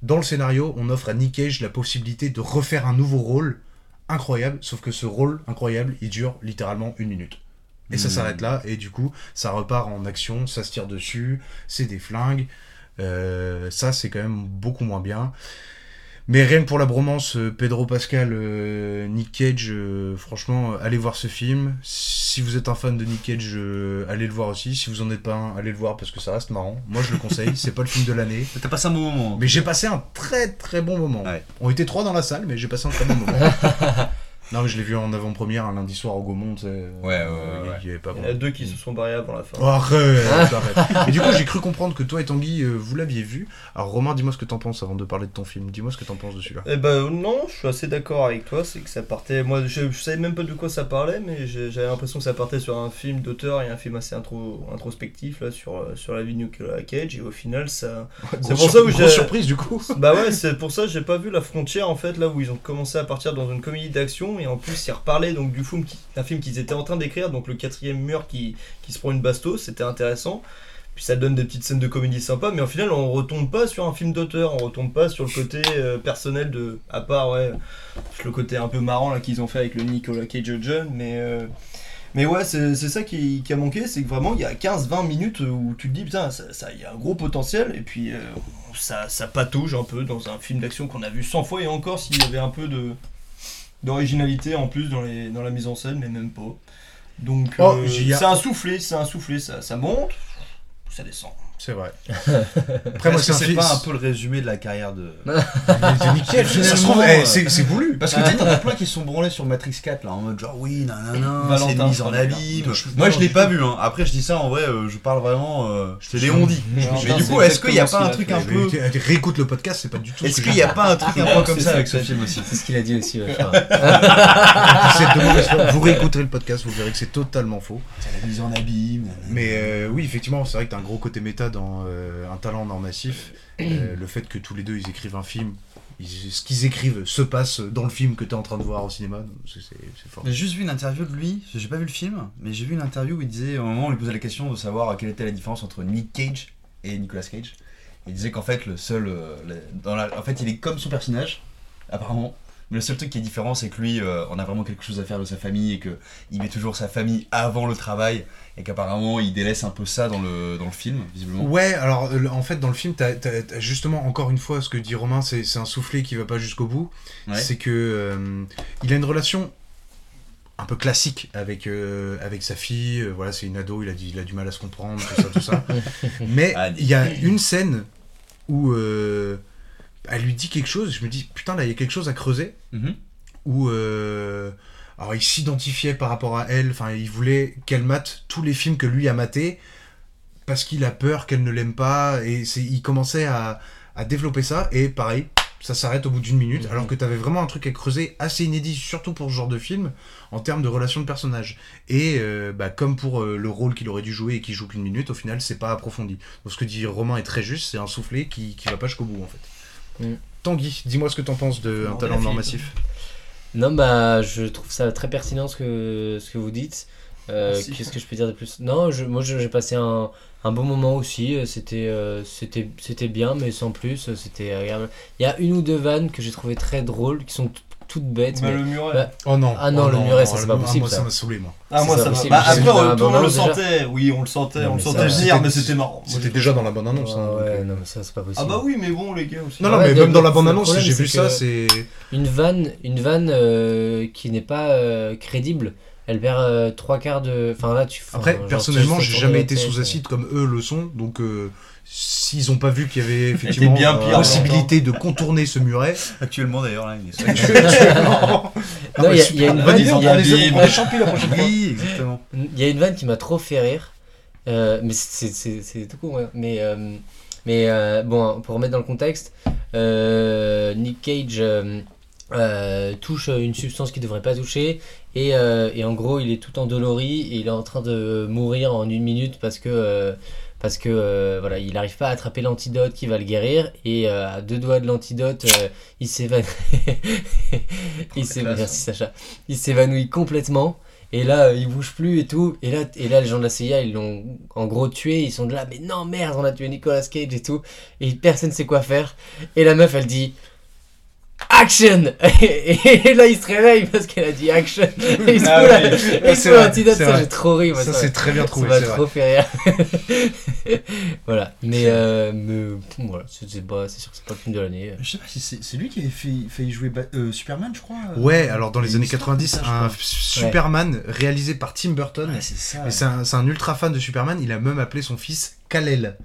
Dans le scénario, on offre à Nick Cage la possibilité de refaire un nouveau rôle incroyable, sauf que ce rôle incroyable, il dure littéralement 1 minute. Et ça s'arrête là, et du coup, ça repart en action, ça se tire dessus, c'est des flingues. Ça, c'est quand même beaucoup moins bien. Mais rien que pour la bromance Pedro Pascal, Nick Cage, franchement, allez voir ce film. Si vous êtes un fan de Nick Cage, allez le voir aussi. Si vous en êtes pas un, allez le voir parce que ça reste marrant. Moi, je le conseille. C'est pas le film de l'année. T'as passé un bon moment. Mais j'ai passé un très très bon moment. Ouais. On était 3 dans la salle, mais j'ai passé un très bon moment. Non, mais je l'ai vu en avant-première un lundi soir au Gaumont. Il y avait pas bon. Il y en a 2 qui se sont barrés avant la fin. Oh, arrête. Et du coup, j'ai cru comprendre que toi et Tanguy, vous l'aviez vu. Alors, Romain, dis-moi ce que t'en penses avant de parler de ton film. Dis-moi ce que t'en penses de celui-là. Eh ben, non, je suis assez d'accord avec toi. C'est que ça partait. Moi, je savais même pas de quoi ça parlait, mais j'avais l'impression que ça partait sur un film d'auteur et un film assez introspectif là, sur la vie de Nicolas Cage. Et au final, ça. C'est pour ça où j'ai. Surprise, du coup. Bah ouais, c'est pour ça que j'ai pas vu la frontière, en fait, là où ils ont commencé à partir dans une comédie d'action. Et en plus ils reparlaient donc du film d'un film qu'ils étaient en train d'écrire, donc le 4ème mur qui se prend une bastos, c'était intéressant. Puis ça donne des petites scènes de comédie sympa, mais au final on retombe pas sur un film d'auteur, on retombe pas sur le côté personnel de, à part ouais, le côté un peu marrant là qu'ils ont fait avec le Nicolas Cage jeune, mais ouais, c'est ça qui a manqué, c'est que vraiment il y a 15-20 minutes où tu te dis putain, il y a un gros potentiel, et puis ça patauge un peu dans un film d'action qu'on a vu 100 fois, et encore s'il y avait un peu d'originalité en plus dans la mise en scène, mais même pas. Donc c'est un soufflet, ça monte, ça descend. C'est vrai. Après, moi, c'est pas un peu le résumé de la carrière de Nick Cage. Ça se trouve, c'est voulu. Parce que tu sais, t'en as plein qui sont branlés sur Matrix 4, là, en mode genre oui, nanana, c'est une mise en abîme. Moi, je l'ai pas vu, hein. Après, je dis ça en vrai, je parle vraiment. C'est les ondis. Mais du coup, est-ce qu'il n'y a pas un truc un peu. Réécoute le podcast, c'est pas du tout. Est-ce qu'il n'y a pas un truc un peu comme ça avec ce film aussi ? C'est ce qu'il a dit aussi. Vous réécouterez le podcast, vous verrez que c'est totalement faux. La mise en abîme. Mais oui, effectivement, c'est vrai que t'as un gros côté méta dans un talent en or massif, le fait que tous les deux ils écrivent un film, ce qu'ils écrivent se passe dans le film que t'es en train de voir au cinéma, c'est fort. J'ai juste vu une interview de lui, j'ai pas vu le film, mais j'ai vu une interview où il disait, au moment où on lui posait la question de savoir quelle était la différence entre Nick Cage et Nicolas Cage, il disait qu'en fait le seul, en fait il est comme son personnage, apparemment. Mais le seul truc qui est différent, c'est que lui, on a vraiment quelque chose à faire de sa famille et qu'il met toujours sa famille avant le travail et qu'apparemment, il délaisse un peu ça dans le film, visiblement. Ouais, alors en fait, dans le film, t'as justement, encore une fois, ce que dit Romain, c'est un soufflet qui va pas jusqu'au bout. Ouais. C'est que il a une relation un peu classique avec sa fille. Voilà, c'est une ado, il a du mal à se comprendre, tout ça. Mais il y a une scène où... elle lui dit quelque chose, je me dis putain là il y a quelque chose à creuser, où alors il s'identifiait par rapport à elle, enfin il voulait qu'elle mate tous les films que lui a maté parce qu'il a peur qu'elle ne l'aime pas, et il commençait à développer ça, et pareil ça s'arrête au bout d'1 minute, alors que t'avais vraiment un truc à creuser assez inédit, surtout pour ce genre de film, en termes de relations de personnages. Et comme pour le rôle qu'il aurait dû jouer et qu'il joue qu'1 minute, au final c'est pas approfondi. Donc ce que dit Romain est très juste, c'est un soufflet qui va pas jusqu'au bout en fait. Tanguy, dis-moi ce que t'en penses de Un talent en or massif. Non, bah je trouve ça très pertinent ce que vous dites. Qu'est-ce que je peux dire de plus ? Non, j'ai passé un bon moment aussi. C'était bien, mais sans plus. C'était agréable. Il y a une ou deux vannes que j'ai trouvé très drôles, qui sont toutes bêtes. Mais le muret. Bah, oh non. Ah non, le muret, ça c'est pas possible. Moi ça m'a saoulé, moi. Ah moi ça m'a. Bah après on le sentait. Oui, on le sentait venir, mais c'était marrant. C'était déjà dans la bande annonce. Ouais, non mais ça c'est pas possible. Ah bah oui, mais bon les gars aussi. Non mais même dans la bande annonce, j'ai vu ça, c'est une vanne qui n'est pas crédible. Elle perd 3/4 de. Enfin là tu. Après personnellement, j'ai jamais été sous acide comme eux le sont, donc. S'ils n'ont pas vu qu'il y avait effectivement la possibilité de contourner ce muret. Actuellement d'ailleurs, là, il est actuellement. Non, il y a une vanne qui m'a trop fait rire. Mais c'est tout court. Ouais. Mais bon, pour remettre dans le contexte, Nick Cage touche une substance qu'il ne devrait pas toucher. Et en gros, il est tout endolori et il est en train de mourir en 1 minute parce que voilà, il n'arrive pas à attraper l'antidote qui va le guérir, et à 2 doigts de l'antidote, il s'évanouit. Merci Sacha. Il s'évanouit complètement, Et là, il bouge plus et tout. Et là, les gens de la CIA, ils l'ont en gros tué. Ils sont de là, mais non, merde, on a tué Nicolas Cage et tout. Et personne sait quoi faire. Et la meuf, elle dit action! Et là, il se réveille parce qu'elle a dit action. Et il se fout l'antidote. Ça, j'ai trop ri. Ça, c'est très bien trouvé. Ça m'a trop fait rire. Voilà. Mais voilà, c'est sûr que c'est pas le film de l'année. Je sais pas si c'est lui qui avait fait jouer Superman, je crois. Ouais, alors dans les années 90, un Superman réalisé par Tim Burton. Ouais, c'est ça. Mais c'est un ultra fan de Superman. Il a même appelé son fils Kal-El,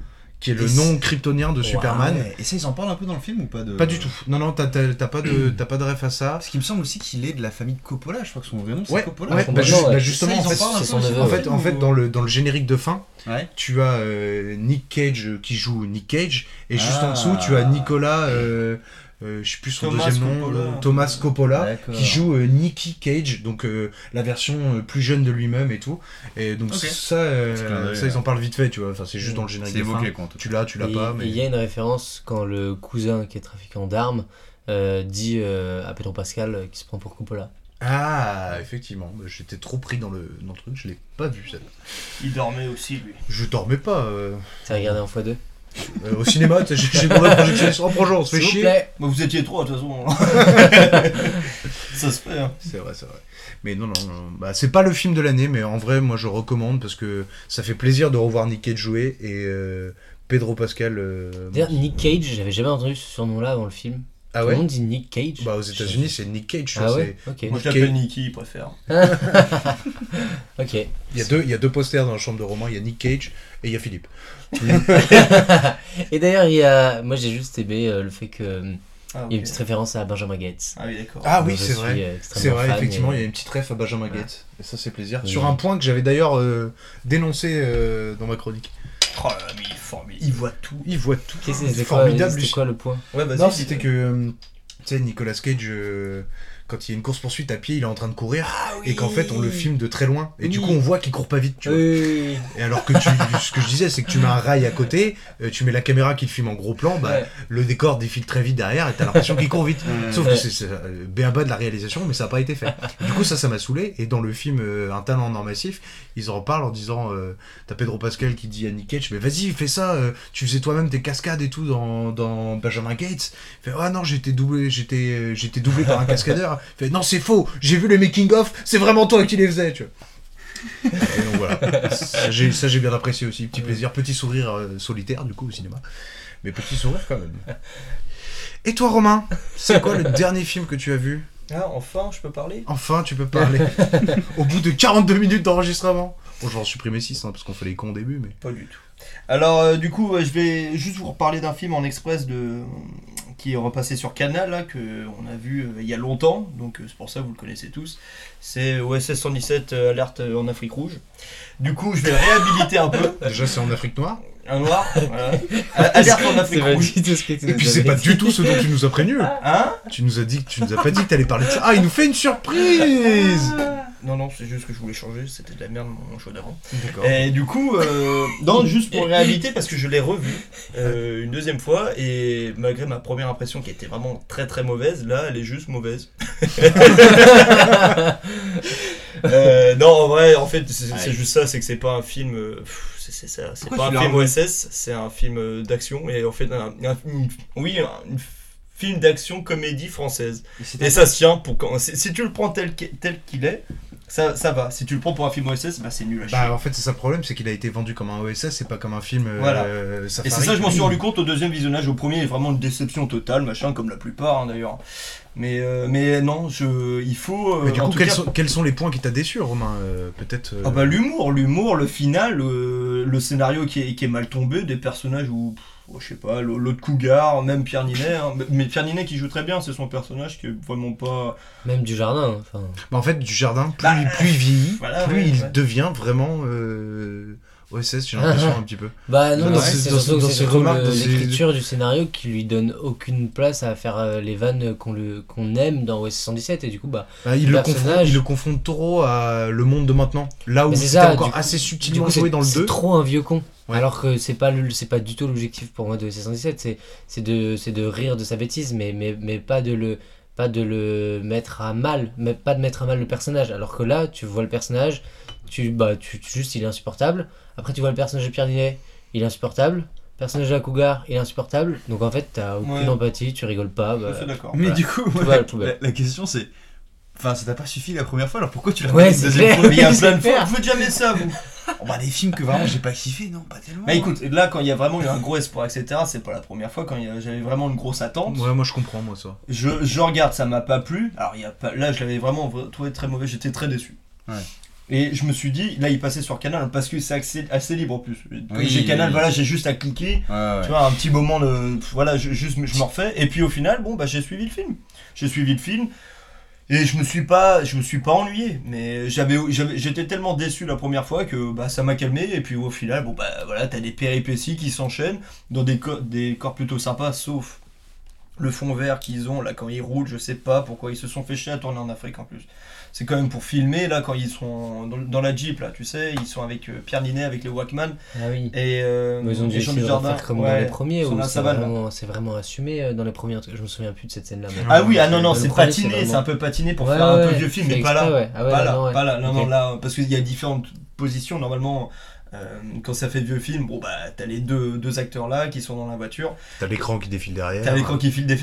qui est le nom kryptonien de Superman. Ouais. Et ça, ils en parlent un peu dans le film ou pas de... Pas du tout. Non, t'as pas de ref à ça. Parce qu'il me semble aussi qu'il est de la famille de Coppola. Je crois que son vrai nom, c'est Coppola. Ouais. Bah, justement, en fait, dans le générique de fin, tu as Nick Cage qui joue Nick Cage, et juste en dessous, tu as Nicolas... je sais plus son deuxième nom, Thomas Coppola, qui joue Nicky Cage, donc la version plus jeune de lui-même et tout. Et donc ça, ils en parlent vite fait, tu vois. Enfin, c'est juste dans le générique. C'est évoqué, quoi. Tu l'as pas. Mais il y a une référence quand le cousin qui est trafiquant d'armes dit à Pedro Pascal qu'il se prend pour Coppola. Ah, effectivement, j'étais trop pris dans le truc, je l'ai pas vu ça. Il dormait aussi, lui. Je dormais pas. T'as regardé en x2 au cinéma, j'ai demandé la projection. On se fait chier. Bah, vous étiez trois de toute façon. Ça se fait. Hein. C'est vrai. Mais non. Bah, c'est pas le film de l'année, mais en vrai, moi je recommande parce que ça fait plaisir de revoir Nick Cage jouer et Pedro Pascal. D'ailleurs, Nick Cage, j'avais jamais entendu ce surnom-là avant le film. Ah ouais. Tout le monde dit Nick Cage. Bah, aux États-Unis, c'est Nick Cage. Ah ouais. Okay. Moi, je l'appelle Nicky, il préfère. Ok. Il y a deux posters dans la chambre de Romain. Il y a Nick Cage et il y a Philippe. Et d'ailleurs, moi, j'ai juste aimé le fait que il y a une petite référence à Benjamin Gates. Ah oui, d'accord. Ah oui, c'est vrai. C'est vrai, effectivement, il y a une petite ref à Benjamin Gates. Et ça, c'est plaisir. Oui. Sur un point que j'avais d'ailleurs dénoncé dans ma chronique. Oh là là, mais il voit tout. C'est formidable. C'était quoi le point? Ouais, bah non, c'était que tu sais, Nicolas Cage, quand il y a une course-poursuite à pied, il est en train de courir, et qu'en fait on le filme de très loin, et du coup on voit qu'il court pas vite, tu vois. Et alors que ce que je disais, c'est que tu mets un rail à côté, tu mets la caméra qui le filme en gros plan, le décor défile très vite derrière, et t'as l'impression qu'il court vite. Sauf que c'est béaba de la réalisation, mais ça a pas été fait. Du coup ça m'a saoulé, et dans le film Un talent en or massif, ils en reparlent en disant, t'as Pedro Pascal qui dit à Nick Cage, mais vas-y fais ça, tu faisais toi-même tes cascades et tout dans Benjamin Gates. Il fait, ah non, j'étais doublé par un cascadeur. Fait, non, c'est faux, j'ai vu les making-of, c'est vraiment toi qui les faisais, tu vois. Et donc voilà, ça j'ai bien apprécié aussi, petit plaisir, petit sourire solitaire du coup au cinéma, mais petit sourire quand même. Et toi Romain, c'est quoi le dernier film que tu as vu? Ah, enfin je peux parler. Enfin tu peux parler. Au bout de 42 minutes d'enregistrement. Bon, je vais en supprimer 6 parce qu'on fait les cons au début, mais... Pas du tout. Alors du coup, je vais juste vous reparler d'un film en express qui est repassé sur Canal, là, qu'on a vu il y a longtemps, donc c'est pour ça que vous le connaissez tous. C'est OSS 117 Alerte en Afrique Rouge. Du coup, je vais réhabiliter un peu. Déjà, c'est en Afrique Noire. Un noir, voilà. Alerte en Afrique Rouge. Et puis c'est pas du tout ce dont tu nous as prévenu. Hein ? Tu nous as pas dit que t'allais parler de ça. Ah, il nous fait une surprise. Non, c'est juste que je voulais changer, c'était de la merde mon choix d'avant. D'accord. Et du coup, non, juste pour réhabiliter, parce que je l'ai revu une deuxième fois, et malgré ma première impression qui était vraiment très très mauvaise, là elle est juste mauvaise. Non, en vrai, en fait, c'est juste ça, c'est que c'est pas un film... c'est pas un film OSS, c'est un film d'action, et en fait, un film d'action comédie française. Et ça se tient pour quand... Si tu le prends tel qu'il est... Ça va, si tu le prends pour un film OSS, bah c'est nul à chier. Bah en fait c'est ça le problème, c'est qu'il a été vendu comme un OSS et pas comme un film safari. Et c'est ça je m'en suis rendu compte au deuxième visionnage, au premier il y a vraiment une déception totale, machin, comme la plupart hein, d'ailleurs. Mais non, il faut... Mais du coup, quels sont les points qui t'a déçu Romain peut-être Ah bah l'humour, le final, le scénario qui est mal tombé, des personnages où... je sais pas, l'autre cougar, même Pierre Niney, hein. Mais Pierre Niney qui joue très bien, c'est son personnage qui est vraiment pas... Même du jardin, enfin... Bah en fait, du jardin, plus il vieillit, il devient vraiment... OSS, j'ai l'impression un petit peu. Bah non, c'est dans l'écriture du scénario qui lui donne aucune place à faire les vannes qu'on aime dans OSS 117 et du coup il le confond trop à le monde de maintenant. Là où c'était encore assez subtilement joué dans le 2. C'est trop un vieux con. Ouais. Alors que c'est pas du tout l'objectif pour moi de OSS 117, c'est de rire de sa bêtise mais pas de le pas de le mettre à mal, mais pas de mettre à mal le personnage. Alors que là, tu vois le personnage, juste il est insupportable. Après, tu vois le personnage de Pierre Niney, il est insupportable. Personnage de la Cougar, il est insupportable. Donc en fait, t'as aucune empathie, tu rigoles pas. Bah, je suis d'accord. Mais voilà. Du coup, la question c'est. Enfin, ça t'a pas suffi la première fois, alors pourquoi tu l'as fait une deuxième fois? Il y a plein de fois, vous faites jamais ça, vous. Oh, bah, des films que vraiment j'ai pas kiffé, non, pas tellement. Bah écoute, là, quand il y a vraiment eu un gros espoir, etc., c'est pas la première fois, quand j'avais vraiment une grosse attente. Ouais, moi je comprends, moi ça. Je regarde, ça m'a pas plu. Alors, là, je l'avais vraiment trouvé très mauvais, j'étais très déçu. Ouais. Et je me suis dit, là, il passait sur Canal, parce que c'est assez libre en plus. Oui, j'ai Canal, voilà, j'ai juste à cliquer, tu vois, un petit moment de. Voilà, je me refais. Et puis au final, bon, bah, j'ai suivi le film. Et je me suis pas ennuyé, mais j'étais tellement déçu la première fois que bah ça m'a calmé. Et puis au final, bon bah voilà, t'as des péripéties qui s'enchaînent dans des corps plutôt sympas, sauf le fond vert qu'ils ont là quand ils roulent. Je sais pas pourquoi ils se sont fait chier à tourner en Afrique en plus. C'est quand même pour filmer là quand ils sont dans la Jeep là, tu sais, ils sont avec Pierre Niney avec les Walkman. Ah oui. Et ils ont dû faire comme dans les premiers où c'est vraiment assumé dans les premiers. Je me souviens plus de cette scène là. Ah oui, ah non, c'est patiné, c'est un peu patiné pour faire un peu vieux film, mais pas là. Non, là parce qu'il y a différentes positions normalement. Quand ça fait vieux film, bon bah t'as les deux acteurs là qui sont dans la voiture. T'as l'écran qui défile derrière.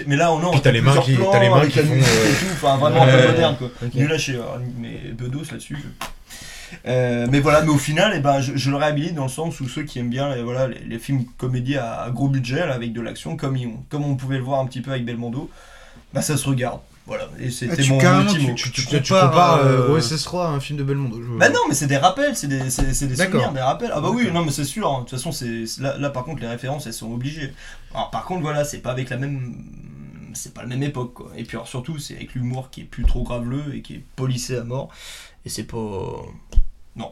Mais là on a. T'as les mains qui font. Enfin vraiment un peu moderne quoi. Nul lâché. Mais Bedos là-dessus. Mais voilà, mais au final, je le réhabilite dans le sens où ceux qui aiment bien voilà, les films comédies à gros budget là, avec de l'action, comme on pouvait le voir un petit peu avec Belmondo, bah ça se regarde. Voilà, et c'était mon petit mot. Tu compares OSS3 à un film de Belmondo. Bah non, mais c'est des rappels, c'est des souvenirs, des rappels. Ah bah d'accord. Oui, non, mais c'est sûr. De toute façon, là par contre, les références, elles sont obligées. Alors par contre, voilà, c'est pas la même époque, quoi. Et puis alors, surtout, c'est avec l'humour qui est plus trop graveleux et qui est polissé à mort. Et c'est pas. Non.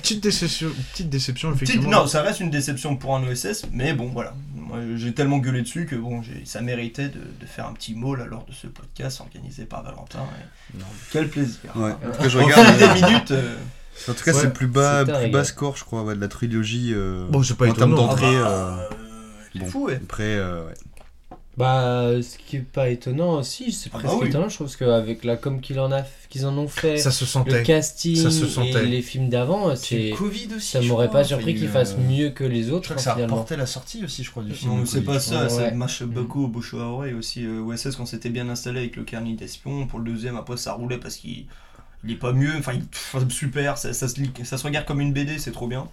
Petite déception, effectivement. Non, ça reste une déception pour un OSS, mais bon, voilà. Moi, j'ai tellement gueulé dessus que bon, ça méritait de faire un petit mot là, lors de ce podcast organisé par Valentin. Et... Quel plaisir. Ouais. En tout cas, je regarde des minutes. En tout cas, c'est le plus bas score, je crois, de la trilogie. Bon, c'est pas étonnant. En termes d'entrée. C'est fou, ouais. Après, ouais. Bah, ce qui est pas étonnant aussi, c'est presque étonnant, je trouve, parce qu'avec la com qu'ils en ont fait, ça se sentait. Le casting, ça se sentait. Et les films d'avant, c'est Covid aussi, ça m'aurait pas surpris qu'ils fassent mieux que les autres. Je crois que ça rapportait la sortie aussi, je crois, du film. Non, c'est pas ça, ça marche beaucoup au bouche à oreille aussi. OSS, quand c'était bien installé avec le carnet d'espions, pour le deuxième, après ça roulait parce qu'il est pas mieux, enfin, super, ça se regarde comme une BD, c'est trop bien.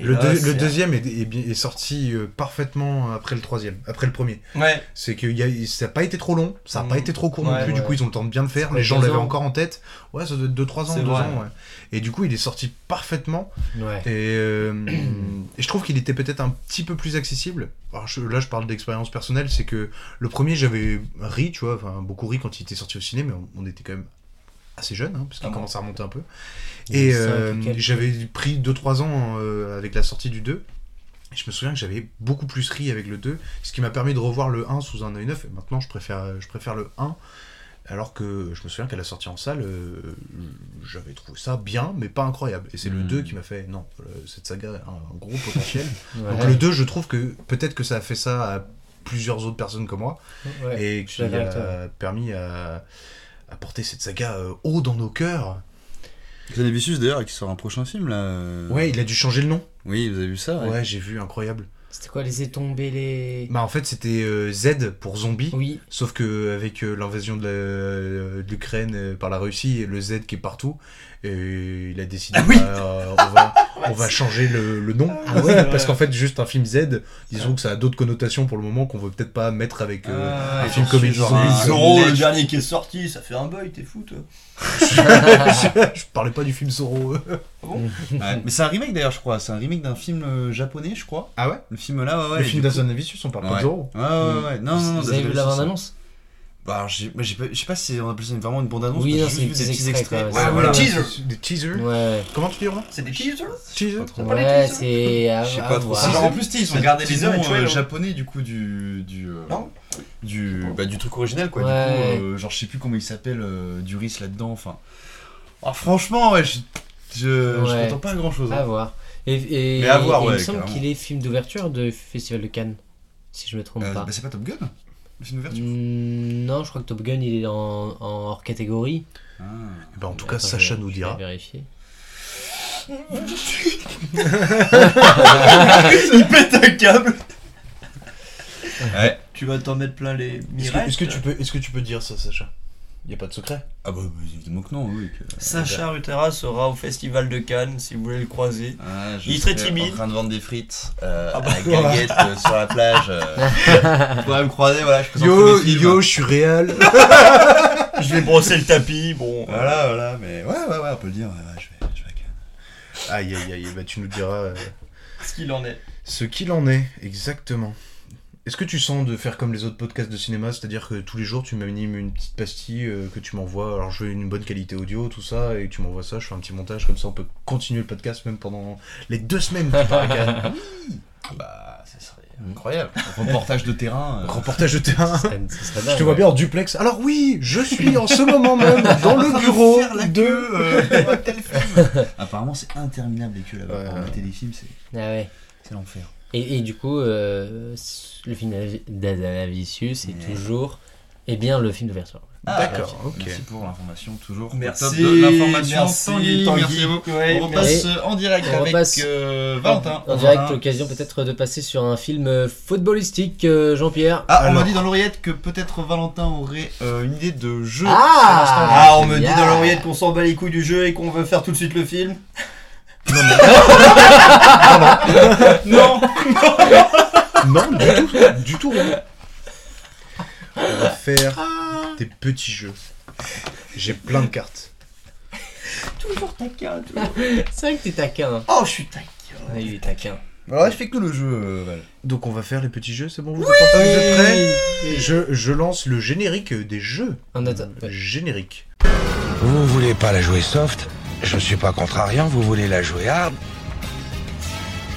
Le deuxième est sorti parfaitement après le troisième, après le premier. Ouais. C'est que ça n'a pas été trop long, ça n'a pas été trop court non plus. Du coup, ils ont le temps de bien le faire. Les gens l'avaient encore en tête. Ouais, ça doit être 2-3 ans. Et du coup, il est sorti parfaitement. Ouais. Et je trouve qu'il était peut-être un petit peu plus accessible. Alors là, je parle d'expérience personnelle. C'est que le premier, j'avais ri, tu vois, enfin beaucoup ri quand il était sorti au ciné, mais on était quand même assez jeune, hein, parce qu'il commence à remonter un peu. Et j'avais pris 2-3 ans avec la sortie du 2. Et je me souviens que j'avais beaucoup plus ri avec le 2, ce qui m'a permis de revoir le 1 sous un œil neuf. Et maintenant, je préfère le 1. Alors que je me souviens qu'à la sortie en salle, j'avais trouvé ça bien, mais pas incroyable. Et c'est le 2 qui m'a fait, non, cette saga a un gros potentiel. Ouais. Donc le 2, je trouve que peut-être que ça a fait ça à plusieurs autres personnes comme moi. Ouais, et qui a permis à porter cette saga haut dans nos cœurs. Xanavicius d'ailleurs qui sort un prochain film là. Ouais, il a dû changer le nom. Oui, vous avez vu ça? Ouais, j'ai vu, incroyable. C'était quoi, laisser tomber les... Bah en fait c'était Z pour zombie, oui. Sauf que avec l'invasion de l'Ukraine par la Russie, le Z qui est partout, et il a décidé on va changer le nom. Ah ouais, parce qu'en fait juste un film Z, disons que ça a d'autres connotations pour le moment qu'on veut peut-être pas mettre avec un film comme Zorro, le dernier qui est sorti, ça fait un boy, t'es fou toi. Je parlais pas du film Zorro. Ah bon ouais. Mais c'est un remake d'ailleurs, je crois. C'est un remake d'un film japonais, je crois. Ah ouais. Le film là, ouais. Le film d'Azanavicius, on parle pas de Zorro. Ouais. Non. Vous avez vu la bande-annonce? Bah, je sais pas si on appelle ça vraiment une bande-annonce. Oui, c'est juste des petits extraits. Ouais, voilà. Des teasers. Ouais. Comment tu dis, Romain? C'est des teasers. Ouais, c'est. Je sais pas trop. En plus, ils ont gardé les noms japonais du coup du truc original quoi. Du coup, genre je sais plus comment il s'appelle du riz là-dedans. Enfin, franchement, ouais. Je m'attends pas à grand chose. À voir. Mais à voir, il me semble qu'il est film d'ouverture de Festival de Cannes, si je me trompe pas. Bah c'est pas Top Gun? C'est une ouverture. Non, je crois que Top Gun il est en hors catégorie. Ah. Ben, en tout cas, Sacha nous dira. Vérifier. Il pète un câble. Ouais. Tu vas t'en mettre plein les mirettes. Est-ce que tu peux dire ça, Sacha ? Il y a pas de secret. Ah bah évidemment que non, oui. Sacha Rutera sera au Festival de Cannes si vous voulez le croiser. Ah, il est très timide. En train de vendre des frites à Galguette sur la plage. Vous pourrez me croiser, voilà. Je suis réel. Je vais brosser le tapis, bon. Voilà, mais ouais, on peut le dire. Ouais, je vais à Cannes. Aïe, bah tu nous diras ce qu'il en est. Ce qu'il en est, exactement. Est-ce que tu sens de faire comme les autres podcasts de cinéma, c'est-à-dire que tous les jours tu m'animes une petite pastille que tu m'envoies, alors je veux une bonne qualité audio, tout ça, et tu m'envoies ça, je fais un petit montage, comme ça on peut continuer le podcast même pendant les 2 semaines que tu pars à Cannes. Bah, ça serait incroyable. Reportage de terrain. Ça serait dingue, je te vois bien en duplex. Alors oui, je suis en ce moment même dans le bureau de tel film. Apparemment c'est interminable les queues là-bas, pour mater les films, c'est l'enfer. Et du coup, le film d'Azanavicius est toujours le film d'ouverture. Ah, d'accord, ok. Merci pour l'information, toujours. Merci top de l'information, Tanguy. Merci beaucoup. Ouais, on repasse en direct avec Valentin. En direct, l'occasion peut-être de passer sur un film footballistique, Jean-Pierre. Ah, on m'a dit dans l'oreillette que peut-être Valentin aurait une idée de jeu. Ah, on me dit dans l'oreillette qu'on s'en bat les couilles du jeu et qu'on veut faire tout de suite le film. Non, du tout. On va faire des petits jeux. J'ai plein de cartes. Toujours taquin, toujours. C'est vrai que t'es taquin. Oh, je suis taquin. Ouais, il est taquin. Alors là, je fais que le jeu. Donc on va faire les petits jeux, c'est bon, vous êtes prêts ? Je lance le générique des jeux. Générique. Vous voulez pas la jouer soft ? Je suis pas contrariant, vous voulez la jouer hard ?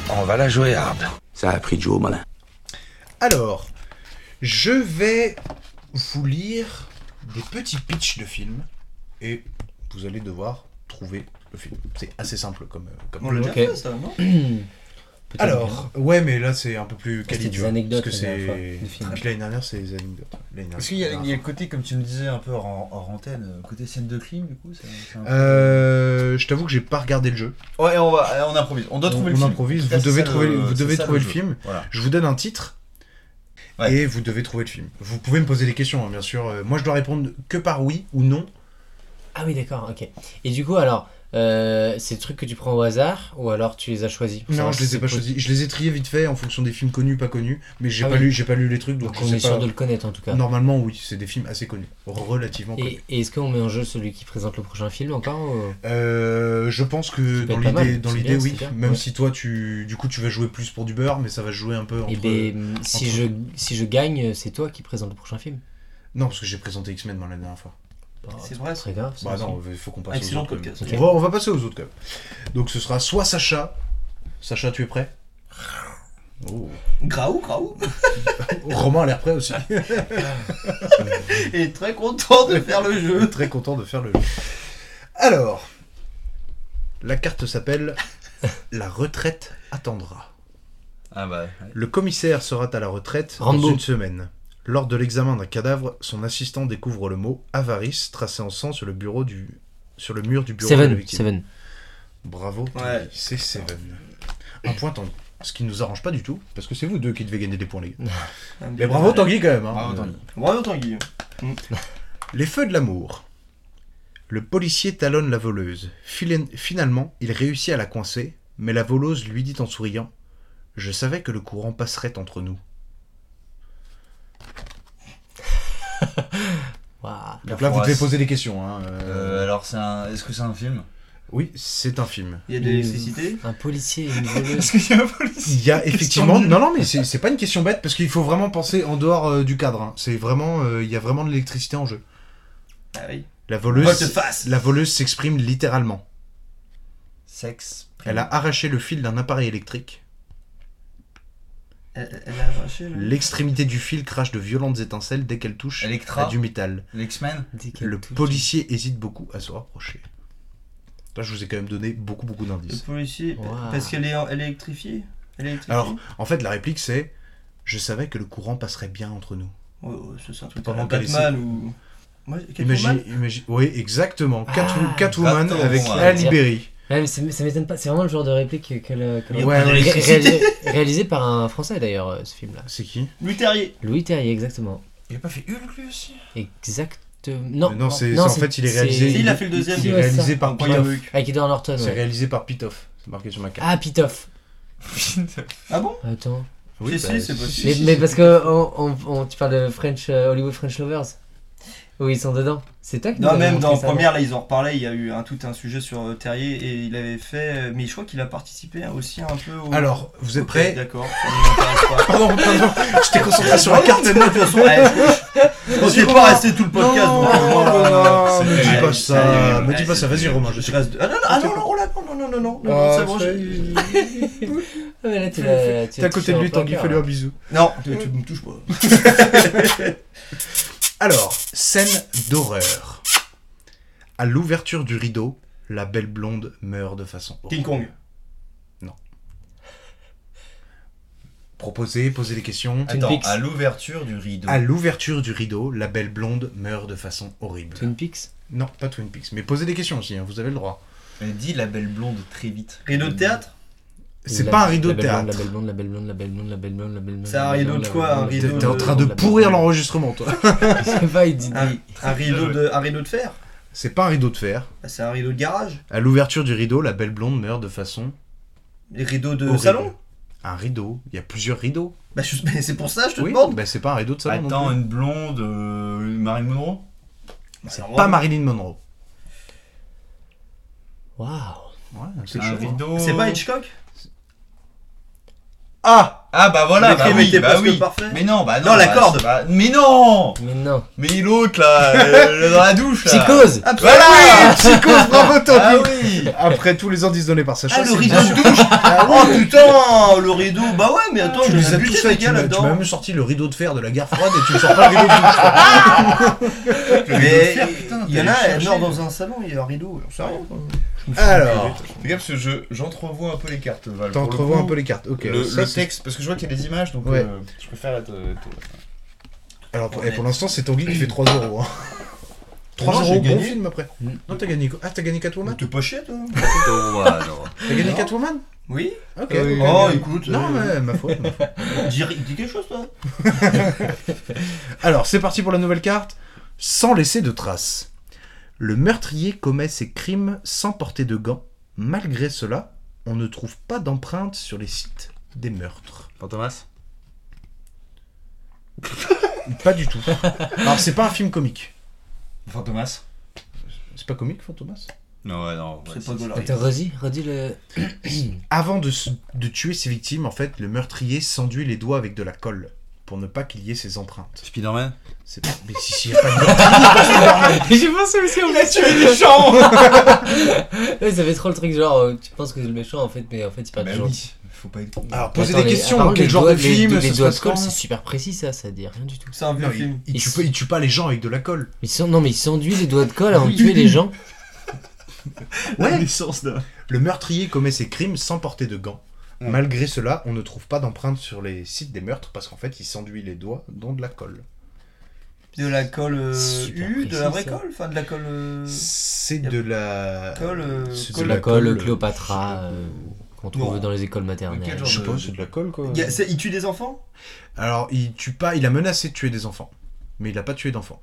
On va la jouer hard. Ça a pris de jouer au malin. Alors, je vais vous lire des petits pitchs de films et vous allez devoir trouver le film. C'est assez simple comme on l'a déjà fait, ça, non ? Alors, ouais, mais là c'est un peu plus qualifié. Des anecdotes. Parce que l'année dernière, c'est des anecdotes. Parce qu'il y a le côté, comme tu me disais un peu hors antenne, côté scène de crime, du coup. Je t'avoue que j'ai pas regardé le jeu. Ouais, on improvise. On doit trouver le film. On improvise. Vous devez trouver le film. Voilà. Je vous donne un titre et vous devez trouver le film. Vous pouvez me poser des questions, hein, bien sûr. Moi, je dois répondre que par oui ou non. Ah oui, d'accord, ok. Et du coup, alors. C'est des trucs que tu prends au hasard ou alors tu les as choisis? Non, je les ai pas choisis. Je les ai triés vite fait en fonction des films connus, pas connus. Mais j'ai pas lu les trucs, donc on est sûr de le connaître en tout cas. Normalement, oui, c'est des films assez connus, relativement connus. Et est-ce qu'on met en jeu celui qui présente le prochain film encore ou... Je pense que dans l'idée, oui. Même si toi, du coup, tu vas jouer plus pour du beurre, mais ça va jouer un peu. Entre, si je gagne, c'est toi qui présente le prochain film. Non, parce que j'ai présenté X-Men la dernière fois. C'est vrai, c'est grave. Bah non, il faut qu'on passe aux autres. Okay. On va passer aux autres quand même. Donc ce sera soit Sacha. Sacha, tu es prêt ? Oh. Graou. Romain a l'air prêt aussi. Et très content de faire le jeu. Alors, la carte s'appelle La retraite attendra. Ah bah. Ouais. Le commissaire sera à la retraite dans une semaine. Lors de l'examen d'un cadavre, son assistant découvre le mot « avarice » tracé en sang sur le mur du bureau de la victime. Seven. Bravo, ouais. C'est Seven. Un point Tanguy. Ce qui ne nous arrange pas du tout, parce que c'est vous deux qui devez gagner des points, les gars. Mais bravo Tanguy quand même. Hein. Bravo Tanguy. Les feux de l'amour. Le policier talonne la voleuse. Finalement, il réussit à la coincer, mais la voleuse lui dit en souriant « Je savais que le courant passerait entre nous. » Wow. Donc là, vous devez poser des questions. Hein. Alors, est-ce que c'est un film ? Oui, c'est un film. Il y a de l'électricité ? Un policier. Est-ce qu'il y a un policier ? Il y a effectivement. Non, mais c'est pas une question bête parce qu'il faut vraiment penser en dehors du cadre. Hein. C'est vraiment, il y a vraiment de l'électricité en jeu. Ah oui. La voleuse s'exprime littéralement. Elle a arraché le fil d'un appareil électrique. L'extrémité du fil crache de violentes étincelles dès qu'elle touche à du métal. L'X-Men. Le policier hésite beaucoup à se rapprocher. Là, je vous ai quand même donné beaucoup d'indices. Le policier, parce qu'elle est électrifiée. Alors, en fait, la réplique c'est « Je savais que le courant passerait bien entre nous ». ce sera tout le temps Batman ou... Ouais, imagine, oui, exactement. Catwoman avec Ali Berry. Ouais, mais ça m'étonne pas, c'est vraiment le genre de réplique réalisé par un Français d'ailleurs, ce film-là. C'est qui ? Louis Terrier, exactement. Il a pas fait Hulk lui aussi ? Exactement. Il a fait le deuxième, réalisé par Pitoff. Edward Norton. C'est réalisé par Pitoff, c'est marqué sur ma carte. Ah, Pitoff. Ah bon ? Attends. Oui, c'est possible. Mais parce que tu parles de Hollywood French Lovers. Oui, ils sont dedans. C'est toi qui nous as montré ça. Non, même dans première, là, ils en reparlaient. Il y a eu tout un sujet sur Terrier et il avait fait. Mais je crois qu'il a participé aussi un peu au. Alors, vous êtes prêts ? D'accord. Pardon. J'étais concentré sur la carte de notre façon. On s'est pas resté tout le podcast. Non, me dis pas ça. Vas-y, Romain. Je reste. Non. C'est bon. T'es à côté de lui, Tanguy, fais-lui un bisou. Non, tu me touches pas. Alors, scène d'horreur. À l'ouverture du rideau, la belle blonde meurt de façon horrible. King Kong. Non. Posez des questions. Attends, à l'ouverture du rideau. À l'ouverture du rideau, la belle blonde meurt de façon horrible. Twin Peaks ? Non, pas Twin Peaks. Mais posez des questions aussi, hein, vous avez le droit. Elle dit la belle blonde très vite. Rideau de théâtre ? C'est pas un rideau de théâtre. La belle blonde. C'est un rideau de quoi ? Un rideau. T'es en train de pourrir l'enregistrement, toi. Je sais pas, il dit. Un rideau de fer ? C'est pas un rideau de fer. C'est un rideau de garage. À l'ouverture du rideau, la belle blonde meurt de façon. Les rideaux de salon ? Un rideau. Il y a plusieurs rideaux. Bah c'est pour ça, je te demande. Oui, bah c'est pas un rideau de salon. Attends, une blonde, Marilyn Monroe ? C'est pas Marilyn Monroe. Waouh. Ouais, c'est un rideau. C'est pas Hitchcock ? Ah bah voilà, bah oui. Mais non, bah non. Non, la corde. Mais non. Mais l'autre là, dans la douche là. Psychose. Absolument. Voilà, Psychose, bravo Tanguy. Ah oui. Après tous les indices donnés par Sacha. Ah, le rideau de douche. Oh putain, le rideau. Bah ouais, mais attends, je les ai tous fait, là-dedans. Tu m'as même sorti le rideau de fer de la guerre froide et tu me sors pas le rideau de douche. Mais il y en a, elle meurt dans un salon, il y a un rideau. Sérieux ? Alors, fais gaffe parce que j'entrevois un peu les cartes. Val. T'entrevois un peu les cartes, ok. Le texte, parce que je vois qu'il y a des images, donc ouais. Je préfère être... Alors, pour l'instant, c'est Tanguy qui fait 3€. Hein. 3€, bon film après. Non, t'as gagné quoi ? Ah, t'as gagné Catwoman ? T'es pas chier, toi. T'as gagné Catwoman ? Oui. Ok. Oh, écoute. Non, mais ma faute. Dis quelque chose, toi. Alors, c'est parti pour la nouvelle carte. Sans laisser de traces. Le meurtrier commet ses crimes sans porter de gants. Malgré cela, on ne trouve pas d'empreintes sur les sites des meurtres. Fantomas ? Pas du tout. Alors, c'est pas un film comique. Fantomas ? C'est pas comique, Fantomas ? Non. Ouais, c'est pas. Attends, redis le... Avant de tuer ses victimes, en fait, le meurtrier s'enduit les doigts avec de la colle. Pour ne pas qu'il y ait ses empreintes. Spider-Man ? C'est pas... Mais si, il n'y a pas de meurtrier. J'ai pensé aussi au méchant. Il a tué les gens. Ouais, ça fait trop le truc, genre, tu penses que c'est le méchant, en fait, mais en fait, c'est pas méchant. Oui. Faut pas être... Alors, poser des questions, quel genre de film, les doigts de colle, c'est super précis, ça dit rien du tout. C'est un vieux film. Il tue pas les gens avec de la colle. Il s'enduit les doigts de colle avant de tuer les gens. Ouais. Le meurtrier commet ses crimes sans porter de gants. Malgré cela, on ne trouve pas d'empreintes sur les sites des meurtres parce qu'en fait, il s'enduit les doigts dans de la colle. De la colle de la vraie colle, enfin de la colle. C'est de la colle Cléopâtra qu'on trouve dans les écoles maternelles. Je sais pas, c'est de la colle quoi. Il tue des enfants ? Alors, il tue pas, il a menacé de tuer des enfants, mais il a pas tué d'enfants.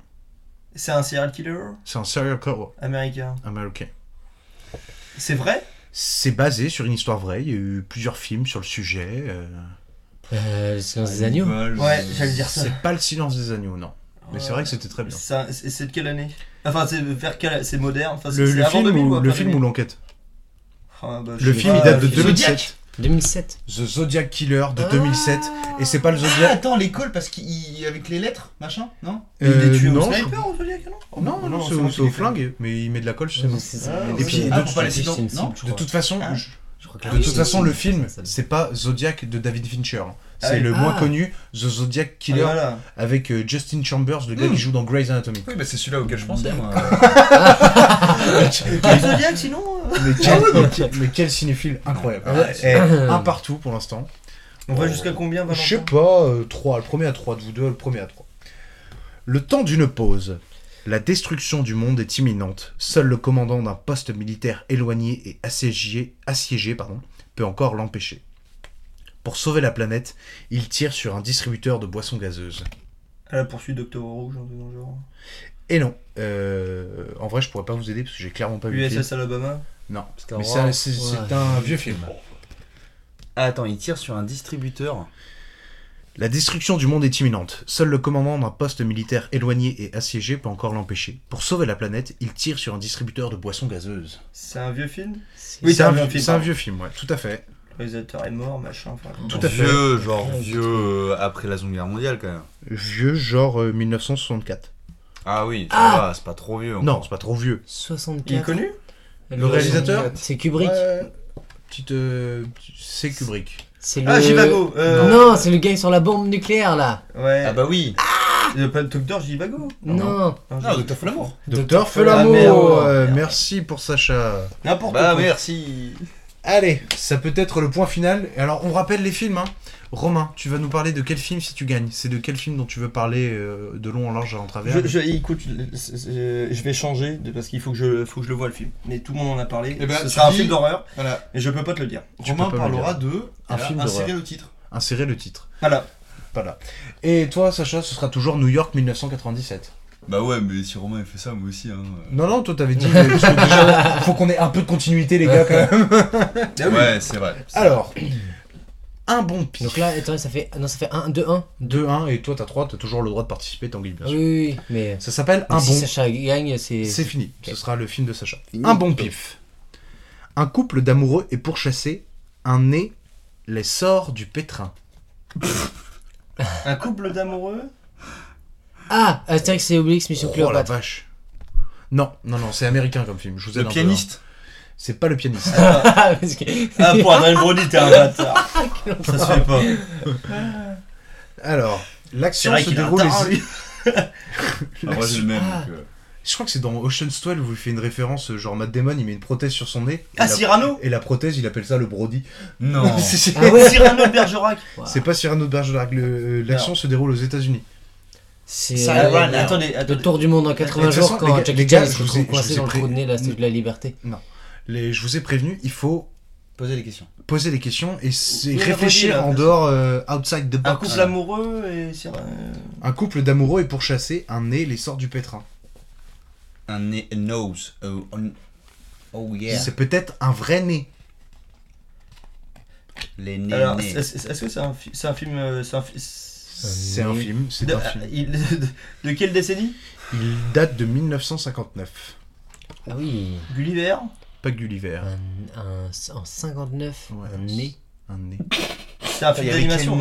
C'est un serial killer ? C'est un serial killer américain. C'est vrai ? C'est basé sur une histoire vraie, il y a eu plusieurs films sur le sujet. Le silence des agneaux. Ouais, j'allais dire ça. C'est pas le silence des agneaux, non. Mais c'est vrai que c'était très bien. C'est de quelle année ? Enfin, c'est vers quelle... C'est moderne, enfin, c'est avant 2000 ou après ? Le film ou l'enquête ? Le film, il date de 2007. 2007. The Zodiac Killer de 2007. Et c'est pas le Zodiac. Ah, attends, l'école, parce qu'avec les lettres, machin, non ? Il est tué au sniper au Zodiac, non, c'est au flingue, mais il met de la colle, je sais pas. Et puis, de toute façon, le film, c'est pas Zodiac de David Fincher. C'est le moins connu, The Zodiac Killer, avec Justin Chambers, le gars qui joue dans Grey's Anatomy. Oui, bah c'est celui-là auquel je pensais, moi. Zodiac, sinon. Mais quel cinéphile incroyable. Un partout pour l'instant. On va jusqu'à combien, Valentin ? Je sais pas, 3. Le premier à 3 de vous deux, Le temps d'une pause. La destruction du monde est imminente. Seul le commandant d'un poste militaire éloigné et assiégé, peut encore l'empêcher. Pour sauver la planète, il tire sur un distributeur de boissons gazeuses. À la poursuite d'Octobre Rouge, en disant genre. Et non. En vrai, je pourrais pas vous aider parce que j'ai clairement pas vu le film. USS Alabama ? Non. Mais c'est un vieux film. Ah, attends, il tire sur un distributeur. La destruction du monde est imminente. Seul le commandant d'un poste militaire éloigné et assiégé peut encore l'empêcher. Pour sauver la planète, il tire sur un distributeur de boissons gazeuses. C'est un vieux film ? Oui, c'est un vieux film. C'est un vieux film, ouais, tout à fait. Le réalisateur est mort, machin. Enfin, tout à fait. Vieux, après la Seconde Guerre mondiale, quand même. Vieux, genre 1964. Ah oui, ça va, c'est pas trop vieux. Encore. Non, c'est pas trop vieux. 64. Il est connu ? Le réalisateur ? C'est Kubrick. Ouais. C'est Kubrick. C'est le... Ah, Jivago Non, c'est le gars sur la bombe nucléaire, là. Ouais. Ah bah oui. Le Docteur Jivago. Non. Non, Docteur Folamour. Docteur Folamour. Merci pour Sacha. N'importe quoi. Bah merci. Allez, ça peut être le point final. Alors, on rappelle les films, hein. Romain, tu vas nous parler de quel film si tu gagnes ? C'est de quel film dont tu veux parler de long en large en travers ? Écoute, je vais changer parce qu'il faut que je le voie le film. Mais tout le monde en a parlé. Ce sera un film d'horreur. Voilà. Et je peux pas te le dire. Romain parlera de un film d'horreur. Insérer le titre. Voilà. Et toi, Sacha, ce sera toujours New York 1997. Bah ouais, mais si Romain il fait ça, moi aussi. Hein. Non, toi t'avais dit. Parce que déjà, faut qu'on ait un peu de continuité, les gars, quand même. Ouais, c'est vrai. Alors. Un bon pif. Donc là, attends, ça fait 2-1. 2-1, et toi, t'as 3, t'as toujours le droit de participer, Tanguy, bien sûr. Oui, mais... Ça s'appelle un bon... Si Sacha gagne, c'est... C'est fini, okay. Ce sera le film de Sacha. Fini. Un bon pif. Un couple d'amoureux est pourchassé, un nez les sort du pétrin. Un couple d'amoureux ? Ah, Astérix et Obélix, Mission Cléopâtre. Oh la vache. Non, c'est américain comme film, je vous ai dit. Le pianiste ? C'est pas le pianiste. Ah, pour Adrien Brody, t'es un bâtard. Ça se fait pas. Alors, l'action se déroule. Moi, j'ai le même. Je crois que c'est dans Ocean's 12 où il fait une référence, genre Matt Damon, il met une prothèse sur son nez. Ah, Cyrano ? Et la prothèse, il appelle ça le Brody. Non. C'est Cyrano de Bergerac. C'est pas Cyrano de Bergerac. L'action se déroule aux États-Unis. C'est le tour du monde en 80 jours quand Jack James se trouve coincé dans le trou de nez, la statue de la liberté. Non. Je vous ai prévenu, il faut poser des questions et réfléchir en dehors, outside the box. Un couple amoureux et un couple d'amoureux est pourchassé, un nez les sort du pétrin. Un nez, a nose. Oh yeah. C'est peut-être un vrai nez. Les nez. Alors, est-ce que c'est un film. De quelle décennie ? Il date de 1959. Ah oui. Gulliver ? Pas Gulliver. En 59, ouais, un nez. C'est un film d'animation.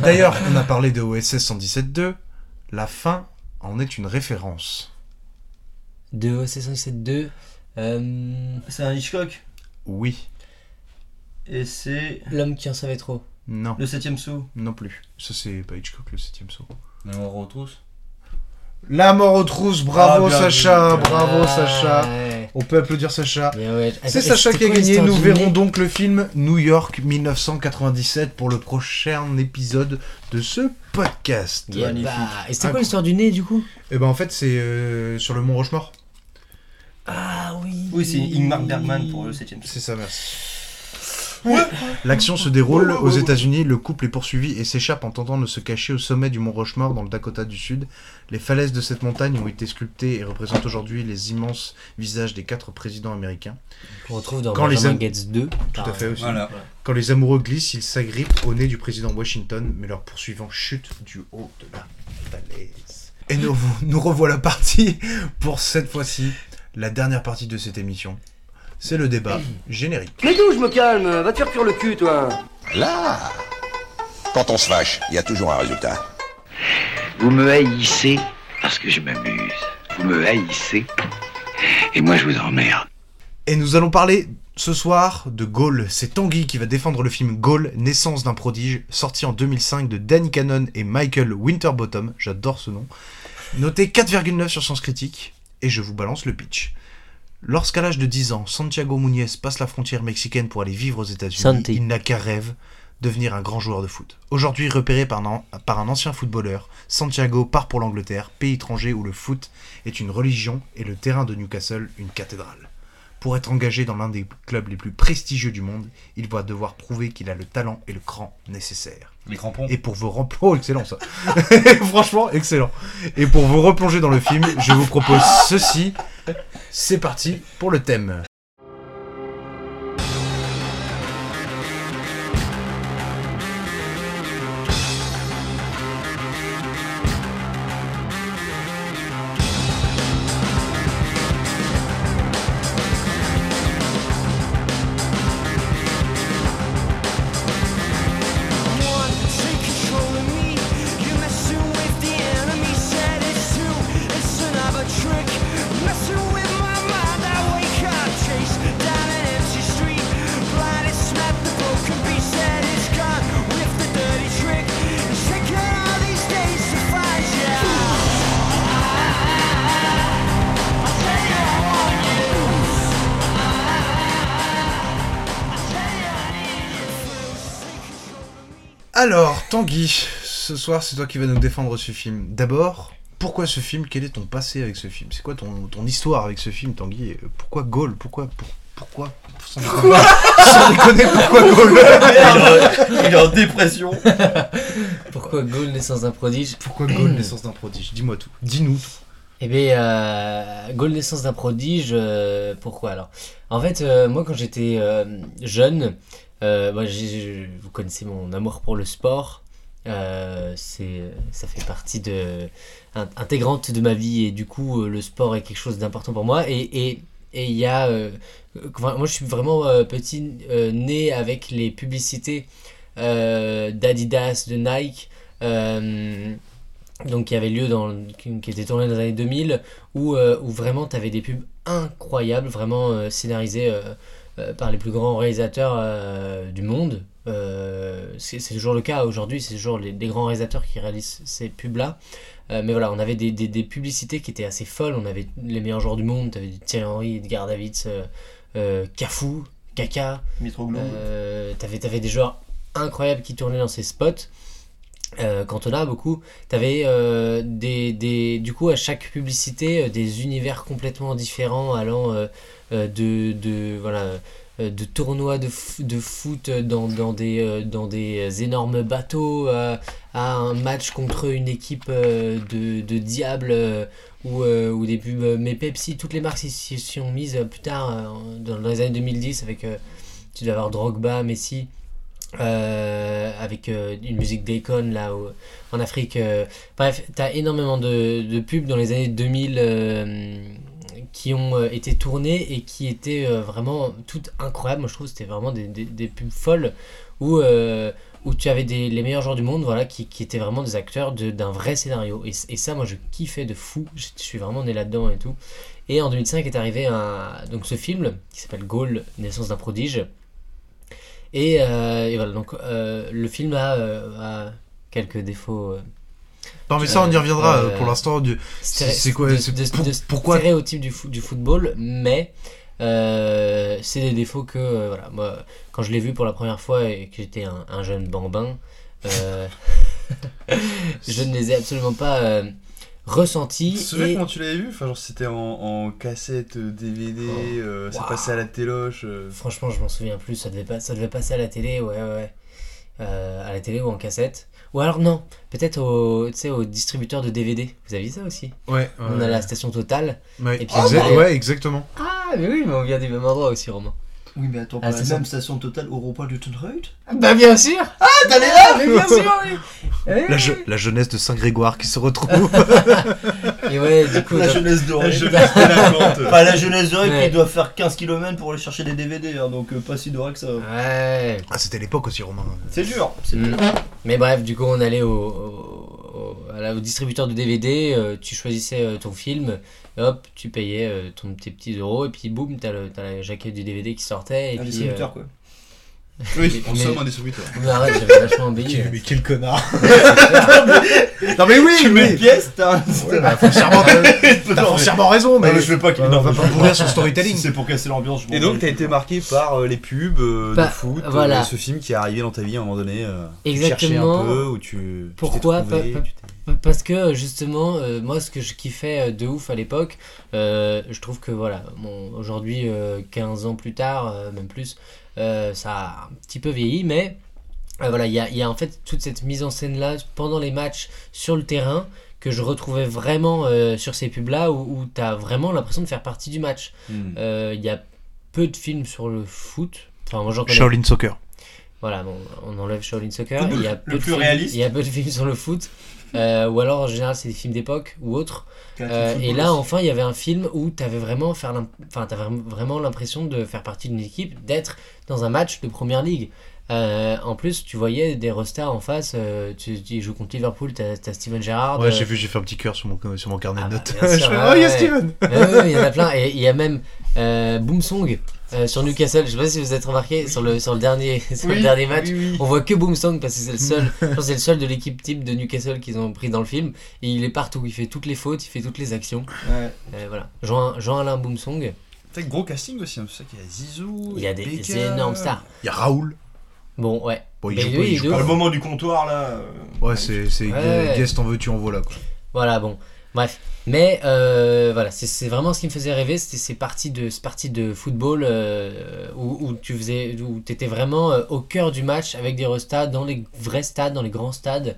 D'ailleurs, on a parlé de OSS 117.2. La fin en est une référence. De OSS 117.2. C'est un Hitchcock. Oui. Et c'est... L'homme qui en savait trop. Non. Le 7ème saut. Non plus. Ça, c'est pas Hitchcock, le 7ème saut. La mort aux trousses. Bravo, Sacha. On peut applaudir Sacha. Ouais. C'est Sacha qui a gagné. Nous verrons donc le film New York 1997 pour le prochain épisode de ce podcast. Yeah, bah. Et c'était quoi l'histoire du nez du coup ? Eh ben en fait c'est sur le Mont Rochemort. Ah oui. Oui, c'est Ingmar Bergman pour le 7ème. C'est ça, merci. Ouais. L'action se déroule aux États-Unis. Le couple est poursuivi et s'échappe en tentant de se cacher au sommet du mont Rushmore dans le Dakota du Sud. Les falaises de cette montagne ont été sculptées et représentent aujourd'hui les immenses visages des 4 présidents américains. On retrouve dans Benjamin Gates 2. Tout à fait aussi. Voilà. Quand les amoureux glissent, ils s'agrippent au nez du président Washington, mais leur poursuivant chute du haut de la falaise. Et nous revoilà partis pour cette fois-ci, la dernière partie de cette émission. C'est le débat générique. Mais d'où je me calme ? Va te faire cuire le cul, toi ! Là ! Quand on se fâche, il y a toujours un résultat. Vous me haïssez parce que je m'amuse. Vous me haïssez et moi je vous emmerde. Et nous allons parler ce soir de Goal. C'est Tanguy qui va défendre le film Goal, naissance d'un prodige, sorti en 2005 de Danny Cannon et Michael Winterbottom. J'adore ce nom. Noté 4,9 sur Sens Critique et je vous balance le pitch. Lorsqu'à l'âge de 10 ans, Santiago Muñez passe la frontière mexicaine pour aller vivre aux États-Unis, il n'a qu'un rêve, devenir un grand joueur de foot. Aujourd'hui repéré par un ancien footballeur, Santiago part pour l'Angleterre, pays étranger où le foot est une religion et le terrain de Newcastle une cathédrale. Pour être engagé dans l'un des clubs les plus prestigieux du monde, il va devoir prouver qu'il a le talent et le cran nécessaires. Les crampons. Et pour vous replonger... Oh, excellent ça. Franchement, excellent. Et pour vous replonger dans le film, je vous propose ceci. C'est parti pour le thème. Alors, Tanguy, ce soir, c'est toi qui vas nous défendre ce film. D'abord, pourquoi ce film ? Quel est ton passé avec ce film ? C'est quoi ton histoire avec ce film, Tanguy ? Et pourquoi Goal ? Pourquoi sans déconner, pourquoi Goal ? Il est en dépression. Pourquoi Goal, naissance d'un prodige ? Pourquoi Goal, naissance d'un prodige ? Dis-moi tout. Dis-nous tout. Eh bien, Goal, naissance d'un prodige, pourquoi alors ? En fait, moi, quand j'étais jeune... vous connaissez mon amour pour le sport, ça fait partie intégrante de ma vie et du coup le sport est quelque chose d'important pour moi et il y a moi je suis vraiment petit né avec les publicités d'Adidas, de Nike donc qui avait lieu qui était tourné dans les années 2000 où vraiment t'avais des pubs incroyables, vraiment scénarisées par les plus grands réalisateurs du monde. C'est toujours le cas aujourd'hui, c'est toujours les grands réalisateurs qui réalisent ces pubs-là. Mais voilà, on avait des publicités qui étaient assez folles, on avait les meilleurs joueurs du monde, t'avais Thierry Henry, Edgar Davids, Cafu, Kaka, Mitroglou. T'avais des joueurs incroyables qui tournaient dans ces spots. Cantona beaucoup, t'avais du coup à chaque publicité des univers complètement différents allant de tournois de foot dans des énormes bateaux à un match contre une équipe de diables ou des pubs, mais Pepsi, toutes les marques s'y sont mises plus tard dans les années 2010 avec tu dois avoir Drogba, Messi. Avec une musique d'Akon là en Afrique, bref t'as énormément de pubs dans les années 2000 qui ont été tournées et qui étaient vraiment toutes incroyables. Moi je trouve que c'était vraiment des pubs folles où tu avais les meilleurs joueurs du monde, voilà, qui étaient vraiment des acteurs d'un vrai scénario et ça moi je kiffais de fou, je suis vraiment né là-dedans et tout. Et en 2005 est arrivé donc ce film qui s'appelle Goal, naissance d'un prodige. Et voilà, donc le film a quelques défauts. Non mais ça on y reviendra pour l'instant. Pourquoi stéréotype du football, mais c'est des défauts que voilà, moi quand je l'ai vu pour la première fois et que j'étais un jeune bambin, je ne les ai absolument pas ressentis. Tu te souviens comment tu l'avais vu ? Enfin genre c'était en cassette, DVD, ça passait à la téloche. Franchement je m'en souviens plus, ça devait passer à la télé, ouais. À la télé ou en cassette. Ou alors non, peut-être au distributeur de DVD. Vous avez vu ça aussi ? Ouais. On a la station Total. Ouais. Et puis exactement. Ah mais oui, mais on vient du même endroit aussi, Romain. Oui mais attends, la même station Total au rond-point du Tunreut ? Bah bien sûr. Ah t'allais là, mais bien sûr oui. La jeunesse de Saint-Grégoire qui se retrouve. Et ouais, du coup, jeunesse dorée. Pas la jeunesse dorée qui doit faire 15 km pour aller chercher des DVD, hein, donc pas si doré que ça. Ouais. Ah c'était l'époque aussi, Romain. C'est dur. Mais bref, du coup on allait au distributeur de DVD, tu choisissais ton film. Hop, tu payais tes petits euros et puis boum, t'as la jaquette du DVD qui sortait. Et puis, distributeur quoi. Oui, on somme un des sauveteurs. Mais arrête, j'avais vachement embêté. Mais quel connard. Non mais oui, tu mets une pièce, t'as foncièrement raison. Mais je veux pas qu'il va pas mourir sur storytelling. C'est pour casser l'ambiance. Et donc t'as été marqué par les pubs de foot, ce film qui est arrivé dans ta vie à un moment donné. Exactement. Un peu où tu. Pourquoi? Parce que justement, moi, ce que je kiffais de ouf à l'époque, je trouve que voilà, bon, aujourd'hui, 15 ans plus tard, même plus, ça a un petit peu vieilli, mais voilà, il y a en fait toute cette mise en scène là pendant les matchs sur le terrain que je retrouvais vraiment sur ces pubs là où t'as vraiment l'impression de faire partie du match. Y a peu de films sur le foot. Enfin, moi, j'en connais. Shaolin Soccer. Voilà, bon, on enlève Shaolin Soccer. Il y a peu de films. Il y a peu de films sur le foot. Ou alors en général c'est des films d'époque ou autres et là enfin il y avait un film où t'avais vraiment, t'avais vraiment l'impression de faire partie d'une équipe, d'être dans un match de première ligue. En plus tu voyais des rostars en face, tu joues contre Liverpool, t'as Steven Gerrard. Ouais, j'ai fait un petit cœur sur mon carnet de notes. Bah, sûr, oh, il y a Steven. Il y en a plein, et il y a même Boumsong. Sur Newcastle, je sais pas si vous êtes remarqué, sur le dernier match, on voit que Boumsong parce que c'est le seul, je pense que c'est le seul de l'équipe type de Newcastle qu'ils ont pris dans le film, et il est partout, il fait toutes les fautes, il fait toutes les actions. Ouais. Voilà, Jean-Alain Boumsong. T'as un gros casting aussi, hein, c'est ça qu'il y a Zizou, il y a des énormes stars. Il y a Raoul. Bon, ouais. Bon, il joue pas le moment du comptoir là. Ouais, c'est guest en veux-tu en voilà quoi. Voilà, bon. Bref, mais voilà, c'est vraiment ce qui me faisait rêver, c'était ces parties de football où t'étais vraiment au cœur du match avec des restats dans les vrais stades, dans les grands stades,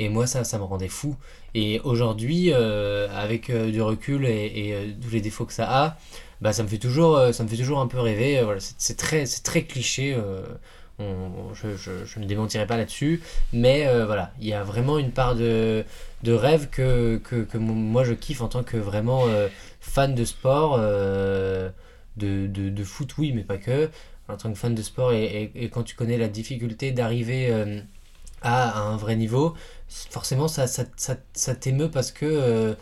et moi ça me rendait fou. Et aujourd'hui, avec du recul et tous les défauts que ça a, bah ça me fait toujours un peu rêver. Voilà, c'est très cliché. Je ne démentirai pas là-dessus, mais voilà, il y a vraiment une part de rêve que moi je kiffe en tant que vraiment fan de sport, de foot, oui, mais pas que, en tant que fan de sport, et quand tu connais la difficulté d'arriver à un vrai niveau, forcément ça t'émeut parce que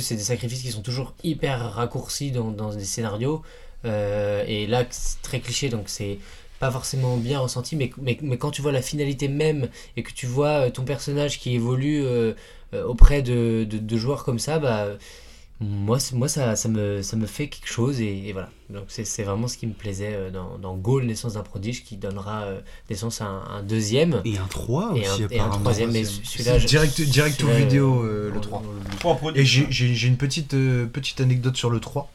c'est des sacrifices qui sont toujours hyper raccourcis dans des scénarios, et là c'est très cliché, donc c'est pas forcément bien ressenti, mais quand tu vois la finalité même et que tu vois ton personnage qui évolue auprès de joueurs comme ça, bah moi ça me fait quelque chose, et voilà, donc c'est vraiment ce qui me plaisait dans Goal, naissance d'un prodige, qui donnera naissance à un deuxième et un 3 aussi, et un troisième, mais celui-là direct tout vidéo, le 3, et j'ai une petite anecdote sur le 3.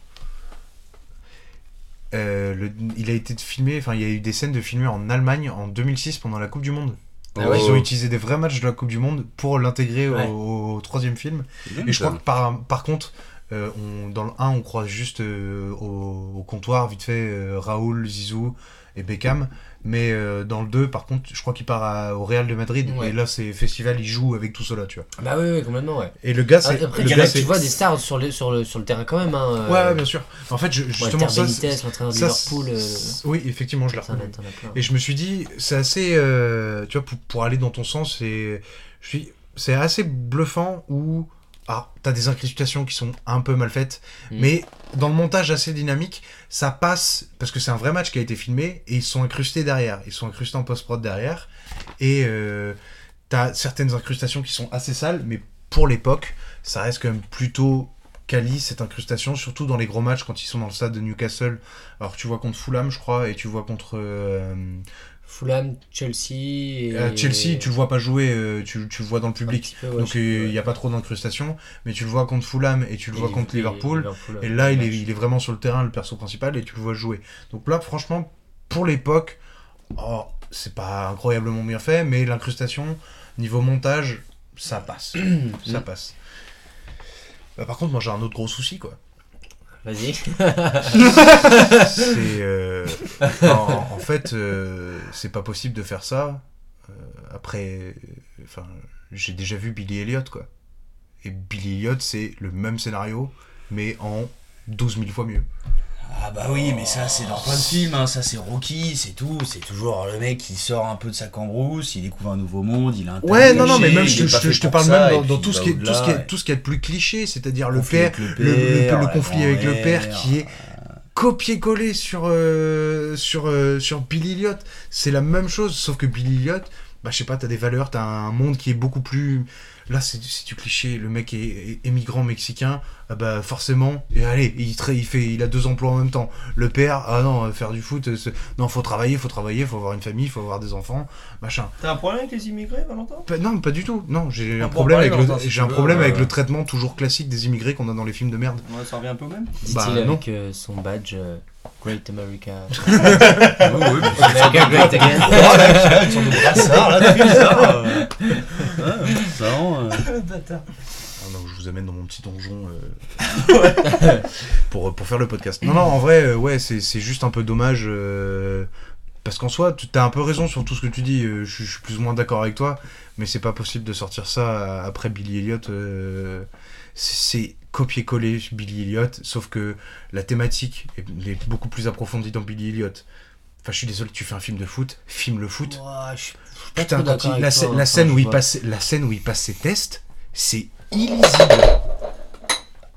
Il a été filmé, enfin il y a eu des scènes de filmer en Allemagne en 2006 pendant la Coupe du Monde. Ah ouais. Ils ont utilisé des vrais matchs de la Coupe du Monde pour l'intégrer au troisième film. Et je crois que par contre, dans le 1 on croise juste au comptoir vite fait Raoul, Zizou et Beckham, mais dans le 2 par contre je crois qu'il part au Real de Madrid, et là c'est festival, il joue avec tout cela, tu vois. Bah oui complètement, ouais. Et le gars c'est, après, le gars, tu vois des stars sur le terrain quand même, hein, ouais bien sûr. En fait justement ça, oui effectivement je l'ai reconnu, et je me suis dit c'est assez tu vois, pour aller dans ton sens, c'est assez bluffant où t'as des incrustations qui sont un peu mal faites, mais dans le montage assez dynamique, ça passe, parce que c'est un vrai match qui a été filmé, et ils sont incrustés derrière, ils sont incrustés en post-prod derrière, et t'as certaines incrustations qui sont assez sales, mais pour l'époque, ça reste quand même plutôt quali, cette incrustation, surtout dans les gros matchs, quand ils sont dans le stade de Newcastle. Alors tu vois contre Fulham, je crois, et tu vois contre... Fulham, Chelsea... Chelsea, tu le vois pas jouer, tu le vois dans le public, peu, ouais, donc il n'y a pas trop d'incrustation, mais tu le vois contre Fulham et tu le vois contre Liverpool, et là il est vraiment sur le terrain, le perso principal, et tu le vois jouer. Donc là, franchement, pour l'époque, c'est pas incroyablement bien fait, mais l'incrustation, niveau montage, ça passe. Ça passe. Bah, par contre, moi j'ai un autre gros souci, quoi. Vas-y. En fait, c'est pas possible de faire ça. J'ai déjà vu Billy Elliot, quoi. Et Billy Elliot, c'est le même scénario, mais en 12 000 fois mieux. Ah bah oui, mais ça c'est dans plein de films, hein. Ça c'est Rocky, c'est tout, c'est toujours le mec qui sort un peu de sa cambrousse, il découvre un nouveau monde, il a un... Ouais, non, mais même je te parle même dans tout ce qui est le plus cliché, c'est-à-dire le conflit avec le père qui est copier-coller sur Billy Elliot. C'est la même chose, sauf que Billy Elliot, bah, je sais pas, t'as des valeurs, t'as un monde qui est beaucoup plus... Là, c'est du cliché, le mec est migrant mexicain, bah forcément, et allez, il a deux emplois en même temps. Le père, ah non, faire du foot, non, faut travailler, faut avoir une famille, faut avoir des enfants, machin. T'as un problème avec les immigrés, Valentin ? Non, pas du tout, non, j'ai un problème avec le traitement toujours classique des immigrés qu'on a dans les films de merde. Ouais, ça revient un peu même. Bah, non. Avec son badge... Great America. America Great Again. Sur le brassard, là, depuis ça. Non, je vous amène dans mon petit donjon pour faire le podcast. Non, en vrai, ouais, c'est juste un peu dommage. Parce qu'en soi, tu as un peu raison sur tout ce que tu dis. Je suis plus ou moins d'accord avec toi. Mais c'est pas possible de sortir ça après Billy Elliot. C'est copier-coller Billy Elliot, sauf que la thématique est beaucoup plus approfondie dans Billy Elliot. Enfin, je suis désolé, tu fais un film de foot, filme le foot. Ouah, putain, la scène où il passe ses tests, c'est illisible.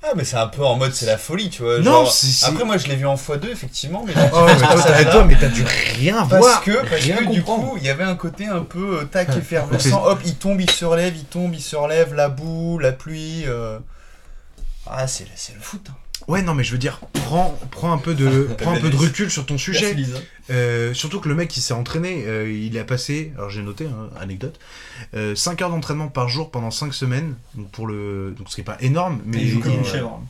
Ah, mais c'est un peu en mode c'est la folie, tu vois. Non, genre... c'est... Après, moi je l'ai vu en x2, effectivement. Mais là, mais t'as dû rien voir. Parce que du coup, il y avait un côté un peu tac effervescent. Hop, il tombe, il surlève, la boue, la pluie. Ah, c'est le foot. Hein. Ouais, non, mais je veux dire, prends un peu de recul sur ton sujet. Surtout que le mec, il s'est entraîné. Il a passé, alors j'ai noté, hein, anecdote, 5 heures d'entraînement par jour pendant 5 semaines. Donc ce qui n'est pas énorme. Mais il joue comme une chèvre.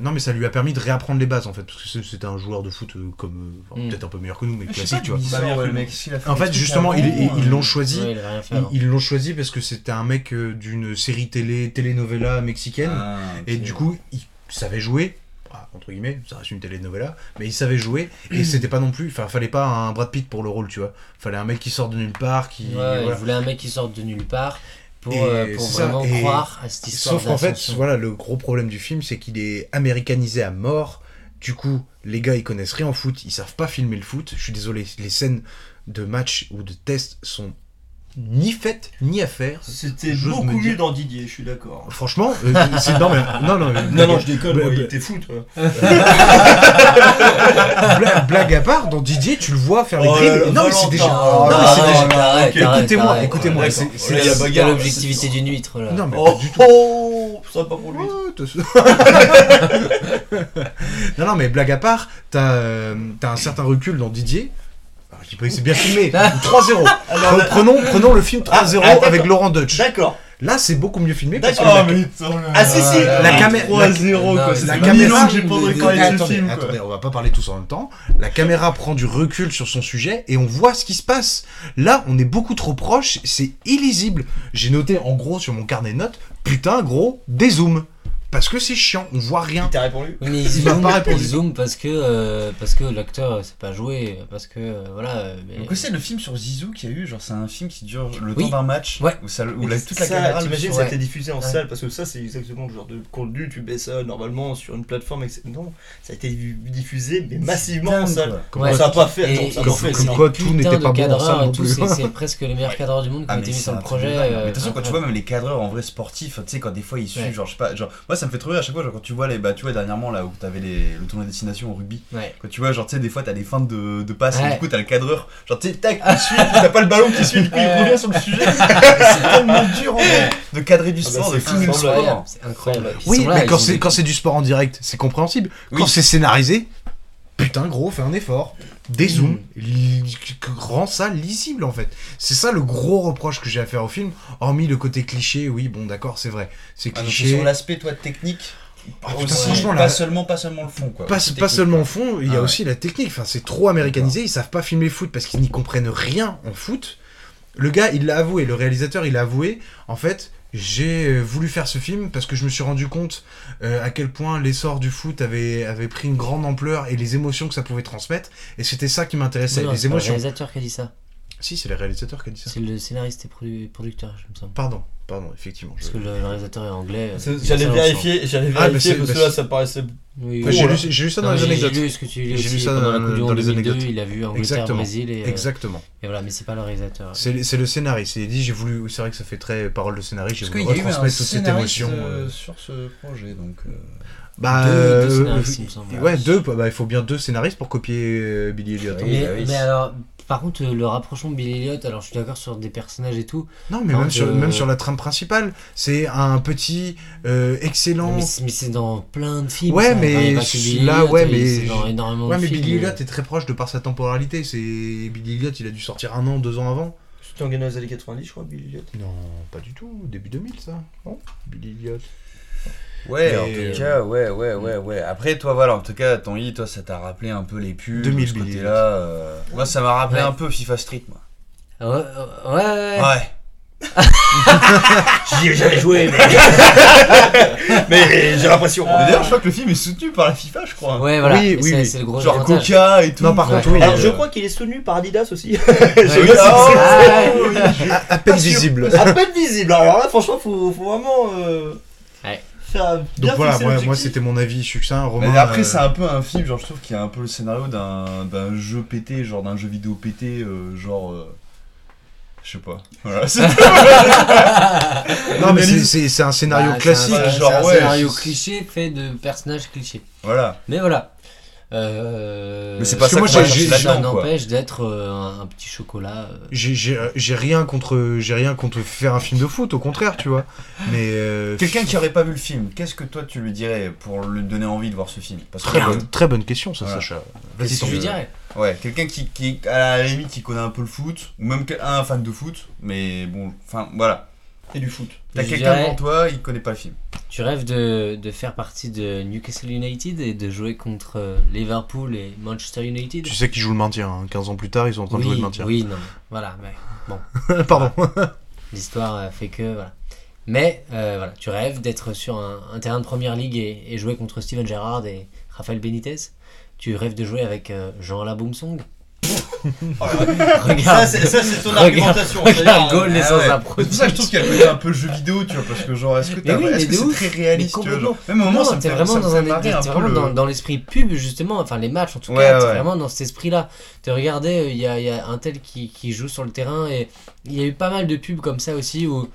Non, mais ça lui a permis de réapprendre les bases, en fait. Parce que c'était un joueur de foot peut-être un peu meilleur que nous, mais classique, tu vois. En fait, justement, ils l'ont choisi. Ouais, ils l'ont choisi parce que c'était un mec d'une série telenovela mexicaine. Ah, okay. Et du coup, il savait jouer. Entre guillemets, ça reste une telenovela, mais il savait jouer et c'était pas non plus, enfin fallait pas un Brad Pitt pour le rôle, tu vois. Fallait un mec qui sort de nulle part, il voulait un mec qui sorte de nulle part pour vraiment croire à cette histoire. Sauf qu'en fait, voilà, le gros problème du film, c'est qu'il est américanisé à mort. Du coup, les gars, ils connaissent rien en foot, ils savent pas filmer le foot. Je suis désolé, les scènes de match ou de test sont ni faites, ni à faire. C'était beaucoup mieux dans Didier, je suis d'accord. Franchement, c'est... Non, je déconne, il était fou, toi. Blague à part, dans Didier, tu le vois faire les dribbles. Non, mais c'est déjà... Écoutez-moi. C'est la bagarre, l'objectivité d'une huître, là. Non, mais pas du tout. Oh, ça pas pour lui. Non, mais blague à part, t'as un certain recul dans Didier. C'est bien filmé, 3-0. Prenons le film 3-0 avec Laurent Deutsch. D'accord. Là, c'est beaucoup mieux filmé parce que... si la 3-0, quoi. C'est la caméra que j'ai pendant quand il le film. Attendez, on va pas parler tous en même temps. La caméra prend du recul sur son sujet et on voit ce qui se passe. Là, on est beaucoup trop proche, c'est illisible. J'ai noté en gros sur mon carnet de notes, putain gros, dézoom. Parce que c'est chiant, on voit rien. Il t'a répondu ? Mais il m'a pas répondu. Zoom parce que l'acteur s'est pas joué, parce que voilà. Mais... Donc c'est le film sur Zizou qu'il y a eu, genre c'est un film qui dure le temps d'un match, toute la caméra. T'imagines ça a été diffusé en salle, parce que ça c'est exactement le genre de contenu, tu mets ça normalement sur une plateforme, etc. Non, ça a été diffusé mais massivement en salle. Comment ça a pas fait ? Comme quoi tout n'était pas bon en salle non plus. C'est presque les meilleurs cadreurs du monde qui ont été mis sur le projet. Mais attention quand tu vois même les cadreurs en vrai sportifs, tu sais quand des fois ils suivent, genre je sais pas, genre ça me fait trop rire à chaque fois, genre quand tu vois les dernièrement là où t'avais le tournoi de destination au rugby, quand tu vois genre tu sais des fois t'as des feintes de passe et du coup t'as le cadreur genre tu sais tac il suit, t'as pas le ballon qui suit, du coup il revient sur le sujet. C'est tellement dur de cadrer du sport, de filmer le sport, c'est incroyable. Oui, mais quand c'est du sport en direct c'est compréhensible, quand c'est scénarisé, putain gros fais un effort, dézoom, rend ça lisible en fait. C'est ça le gros reproche que j'ai à faire au film, hormis le côté cliché, oui bon d'accord c'est vrai, c'est cliché. Donc, sur l'aspect toi technique, franchement, pas seulement le fond quoi. Pas seulement le fond, il y a aussi la technique, enfin, c'est trop américanisé, ils savent pas filmer le foot parce qu'ils n'y comprennent rien en foot. Le gars il l'a avoué, le réalisateur il l'a avoué, en fait... J'ai voulu faire ce film parce que je me suis rendu compte à quel point l'essor du foot avait pris une grande ampleur et les émotions que ça pouvait transmettre. Et c'était ça qui m'intéressait, les émotions. C'est le réalisateur qui a dit ça. Si, c'est le réalisateur qui a dit ça. C'est le scénariste et producteur, je me sens. Pardon. Pardon, effectivement. Parce que le réalisateur est anglais. J'allais vérifier parce que là ça paraissait. Oui, oui. J'ai lu ça dans les anecdotes. J'ai lu ce que tu lis pendant la Coupe du Monde 2002, il a vu Angleterre, Brésil et. Exactement. Et voilà, mais c'est pas le réalisateur. C'est le scénariste. Il dit, j'ai voulu. C'est vrai que ça fait très parole de scénariste. J'ai voulu retransmettre toute cette émotion sur ce projet, donc. Bah, deux scénaristes, il me semble. Ouais, deux. Bah, il faut bien deux scénaristes pour copier Billy Elliot. Mais alors. Par contre, le rapprochement de Billy Elliot, alors je suis d'accord sur des personnages et tout. Non, mais même sur la trame principale, c'est un petit excellent. Mais c'est dans plein de films. Ouais, ça, mais là, Elliot, ouais, mais c'est dans énormément de films. Ouais, mais Billy Elliot est très proche de par sa temporalité. C'est Billy Elliot, il a dû sortir 1 an, 2 ans avant. C'était en gagnant les années 90, je crois, Billy Elliot. Non, pas du tout. Début 2000, ça. Non, Billy Elliot. Ouais, mais en tout cas, ouais. Après, toi, voilà, en tout cas, Tanguy, toi, ça t'a rappelé un peu les pubs, ce côté-là. Moi, ça m'a rappelé un peu FIFA Street, moi. Ouais. Je dis que j'avais joué, mais j'ai l'impression. Mais d'ailleurs, je crois que le film est soutenu par la FIFA, je crois. Ouais, voilà. Oui. C'est le gros genre avantage. Coca et tout. Non, par contre, oui. Alors, je crois qu'il est soutenu par Adidas aussi. À peine visible. Alors là, franchement, faut vraiment. Donc voilà, moi c'était mon avis succinct. Romain, mais après c'est un peu un film, genre je trouve qu'il y a un peu le scénario d'un jeu pété, genre d'un jeu vidéo pété, genre je sais pas. Voilà. Non mais c'est un scénario classique, scénario cliché fait de personnages clichés. Voilà. Mais voilà. Mais c'est pas ça que moi ça n'empêche d'être un petit chocolat. J'ai rien contre faire un film de foot, au contraire, tu vois. Mais quelqu'un qui aurait pas vu le film, qu'est-ce que toi tu lui dirais pour lui donner envie de voir ce film? Parce très bonne question, ça, voilà. Sacha. Qu'est-ce que tu lui dirais? Ouais, quelqu'un qui à la limite qui connaît un peu le foot, ou même un fan de foot, mais bon, enfin voilà. Et du foot. T'as quelqu'un devant toi, il connaît pas le film. Tu rêves de faire partie de Newcastle United et de jouer contre Liverpool et Manchester United. Tu sais qu'ils jouent le maintien, hein. 15 ans plus tard, ils sont en train de jouer le maintien. Oui, non, voilà, mais bon. Pardon. Voilà. L'histoire fait que, voilà. Mais, voilà, tu rêves d'être sur un terrain de première ligue et jouer contre Steven Gerrard et Rafael Benitez. Tu rêves de jouer avec Jean-Alain Boumsong. Regarde, ça c'est ton argumentation. Regarde Goal et sans approche. C'est pour ça que je trouve qu'elle met un peu le jeu vidéo, tu vois, parce que genre est-ce que c'est très réaliste, tu vois, genre, même au moment ça t'es vraiment dans l'esprit pub justement, enfin les matchs en tout cas, t'es vraiment dans cet esprit-là. T'es regardé, il y a un tel qui joue sur le terrain et il y a eu pas mal de pubs comme ça aussi où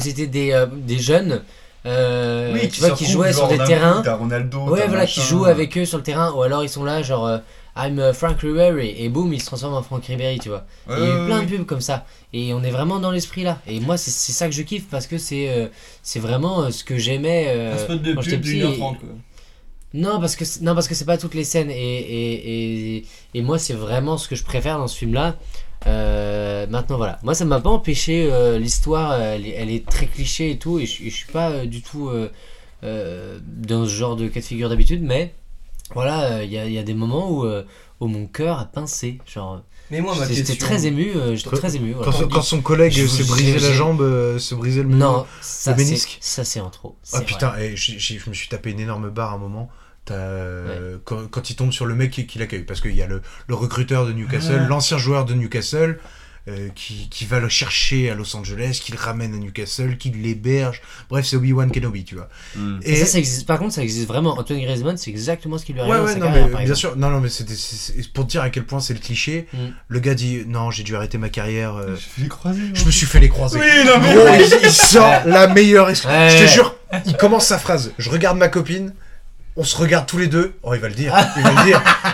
c'était des jeunes. Tu vois qui jouaient sur des terrains. Ouais, voilà, qui jouent avec eux sur le terrain, ou alors ils sont là genre I'm Frank Ribery et boum il se transforme en Frank Ribery, tu vois. Il y a eu plein de pubs comme ça et on est vraiment dans l'esprit là et moi c'est ça que je kiffe parce que c'est vraiment ce que j'aimais quand j'étais petit. Non parce que c'est pas toutes les scènes et moi c'est vraiment ce que je préfère dans ce film là. Maintenant voilà, moi ça m'a pas empêché l'histoire elle est très cliché et tout et je suis pas du tout dans ce genre de cas de figure d'habitude mais voilà, il y a des moments où mon cœur a pincé, genre. Mais moi, j'étais très ému. Voilà. Quand son collègue s'est brisé la jambe, se brisait le ménisque. Ça c'est en trop. Ah putain, et je me suis tapé une énorme barre à un moment. Quand il tombe sur le mec qui l'accueille, parce qu'il y a le recruteur de Newcastle, l'ancien joueur de Newcastle. Qui va le chercher à Los Angeles, qui le ramène à Newcastle, qui l'héberge. Bref, c'est Obi-Wan Kenobi, tu vois. Et ça existe, par contre, ça existe vraiment. Antoine Griezmann, c'est exactement ce qui lui arrive à sa carrière, par exemple. Bien sûr. Non, mais c'est pour dire à quel point c'est le cliché. Le gars dit non, j'ai dû arrêter ma carrière. Je me suis fait les croiser. Oui, non, mais il sort la meilleure. Ouais. Je te jure, il commence sa phrase. Je regarde ma copine. On se regarde tous les deux. Oh, il va le dire.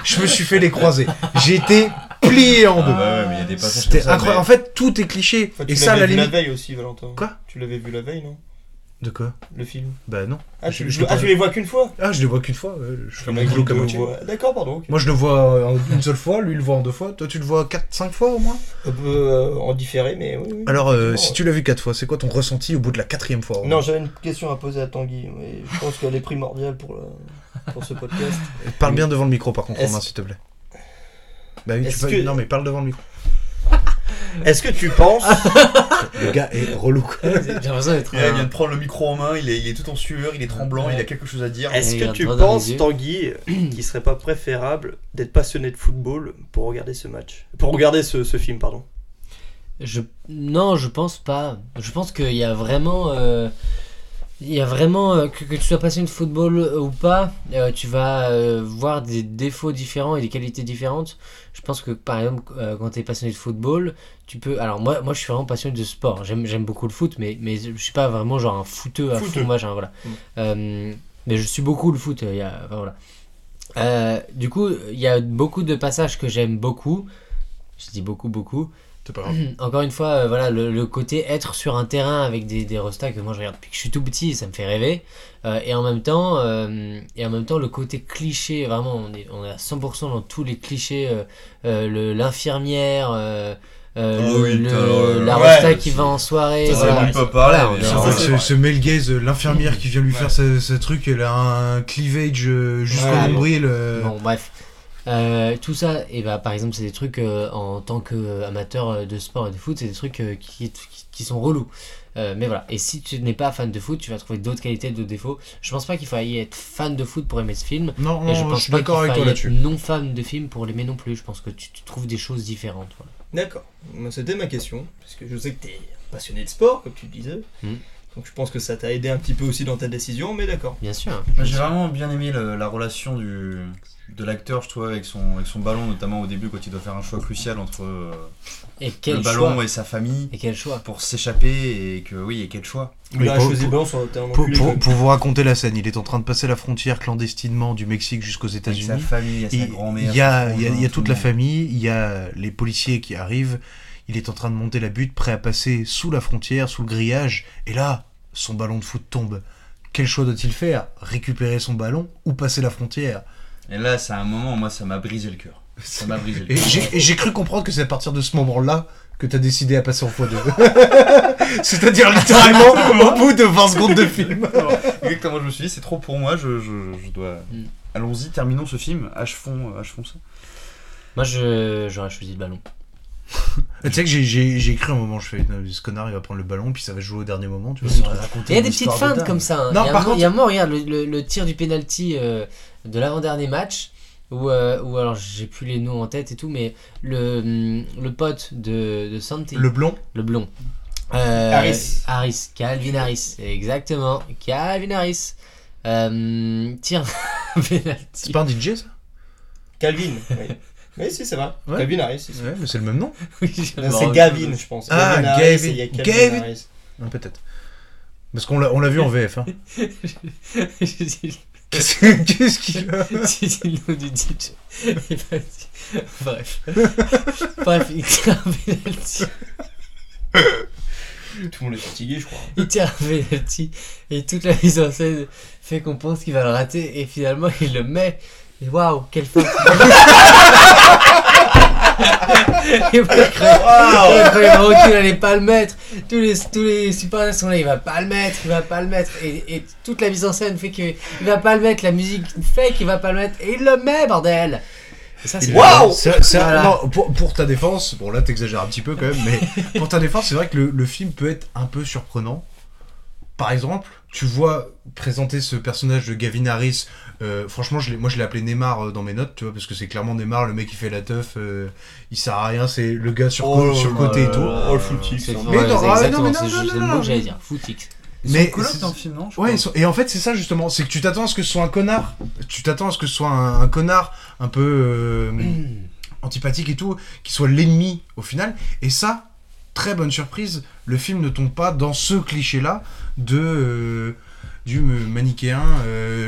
Je me suis fait les croiser. J'ai été plié en deux. Ouais, mais il y a des passages comme ça. Incroyable. Mais... En fait, tout est cliché. Enfin, et ça, la limite. Tu l'avais vu la veille aussi, Valentin. Quoi ? Tu l'avais vu la veille, non ? De quoi ? Le film. Bah non. Ah, tu les vois qu'une fois ? Ah, je les vois qu'une fois. Je fais mon boulot comme moitié. D'accord, pardon. Okay. Moi, je le vois une seule fois. Lui, il le voit en 2 fois. Toi, tu le vois 4-5 fois au moins ? En différé, mais oui. Alors, si tu l'as vu 4 fois, c'est quoi ton ressenti au bout de la 4e fois ? Non, j'avais une question à poser à Tanguy. Mais je pense qu'elle est primordiale pour ce podcast. Parle bien devant le micro, par contre, Romain, s'il te plaît. Bah oui, non, mais parle devant le micro. Est-ce que tu penses. Le gars est relou, quoi. J'ai l'impression d'être. Il vient de prendre le micro en main, il est tout en sueur, il est tremblant, il a quelque chose à dire. Est-ce que tu penses, Tanguy, qu'il serait pas préférable d'être passionné de football pour regarder ce film, pardon ? Non, je pense pas. Je pense qu'il y a vraiment... que tu sois passionné de football ou pas, tu vas voir des défauts différents et des qualités différentes. Je pense que par exemple quand tu es passionné de football, tu peux... Alors moi je suis vraiment passionné de sport, j'aime beaucoup le foot, mais je suis pas vraiment genre un footeux à fond machin, voilà. Mais je suis beaucoup le foot, du coup il y a beaucoup de passages que j'aime beaucoup. Je dis beaucoup. Encore une fois, voilà, le côté être sur un terrain avec des restats que moi je regarde depuis que je suis tout petit, ça me fait rêver. Et en même temps, le côté cliché, vraiment, on est à 100% dans tous les clichés. L'infirmière, la resta qui va en soirée. Ça ne peut pas parler. Ce Melguez, l'infirmière qui vient lui faire ce truc, elle a un cleavage jusqu'au nombril. Bon, bref. Tout ça, et bah par exemple c'est des trucs en tant qu'amateur de sport et de foot, c'est des trucs qui sont relous, mais voilà. Et si tu n'es pas fan de foot, tu vas trouver d'autres qualités, d'autres défauts. Je pense pas qu'il faille être fan de foot pour aimer ce film. Non, je pense pas d'accord qu'il faille être non fan de film pour l'aimer non plus. Je pense que tu trouves des choses différentes, voilà. D'accord, c'était ma question, parce que je sais que t'es passionné de sport comme tu le disais. Donc je pense que ça t'a aidé un petit peu aussi dans ta décision, mais d'accord. Bien sûr. J'ai vraiment bien aimé la relation de l'acteur, je trouve, avec son ballon, notamment au début, quand il doit faire un choix crucial entre le ballon et sa famille. Et quel choix. Pour s'échapper, et quel choix. Il a choisi le ballon sur le terrain. Pour vous raconter la scène, il est en train de passer la frontière clandestinement du Mexique jusqu'aux États-Unis. Avec sa famille, il y a sa grand-mère. Il y a toute la famille, il y a les policiers qui arrivent. Il est en train de monter la butte, prêt à passer sous la frontière, sous le grillage, et là, son ballon de foot tombe. Quel choix doit-il faire ? Récupérer son ballon ou passer la frontière ? Et là, c'est un moment, moi, ça m'a brisé le cœur. J'ai cru comprendre que c'est à partir de ce moment-là que t'as décidé à passer en x2. C'est-à-dire littéralement au bout de 20 secondes de film. Exactement, je me suis dit, c'est trop pour moi, je dois... Allons-y, terminons ce film, achevons ça. Moi, j'aurais choisi le ballon. Tu sais que j'ai écrit un moment, je fais ce connard il va prendre le ballon puis ça va jouer au dernier moment, tu vois. Il y a des petites feintes comme ça, hein. Regarde le tir du penalty de l'avant-dernier match où alors j'ai plus les noms en tête et tout, mais le pote de Santi, le blond Harris, Calvin Harris, exactement, tire penalty. C'est pas un DJ ça, Calvin? Oui. Mais si, ça va. Ouais. Calvin Harris. Ouais, mais c'est le même nom. Oui, c'est Gavin, je pense. Ah, Gavin. Non, peut-être. Parce qu'on l'a vu en VF. Hein. Qu'est-ce qu'il a ? C'est le nom du DJ. Bref, il tire un penalty. Tout le monde est fatigué, je crois. Il tire un penalty et toute la mise en scène fait qu'on pense qu'il va le rater et finalement il le met. Et waouh, quelle faute! Et moi, il recule, allait pas le mettre. Tous les supporters sont là, il va pas le mettre. Et toute la mise en scène fait qu'il va pas le mettre, la musique fait qu'il va pas le mettre, et il le met, bordel! Ça, c'est waouh! Voilà. Non, pour ta défense, bon là t'exagères un petit peu quand même, mais pour ta défense, c'est vrai que le film peut être un peu surprenant. Par exemple, tu vois présenter ce personnage de Gavin Harris, franchement, je l'ai appelé Neymar dans mes notes, tu vois, parce que c'est clairement Neymar, le mec qui fait la teuf, il sert à rien, c'est le gars sur le côté et tout. Oh, le footix. Non, j'allais dire, footix. Mais c'est dans le film, non? Ouais, et en fait, c'est ça justement, c'est que tu t'attends à ce que ce soit un connard, un connard un peu antipathique et tout, qui soit l'ennemi au final, et ça... Très bonne surprise, le film ne tombe pas dans ce cliché-là du manichéen.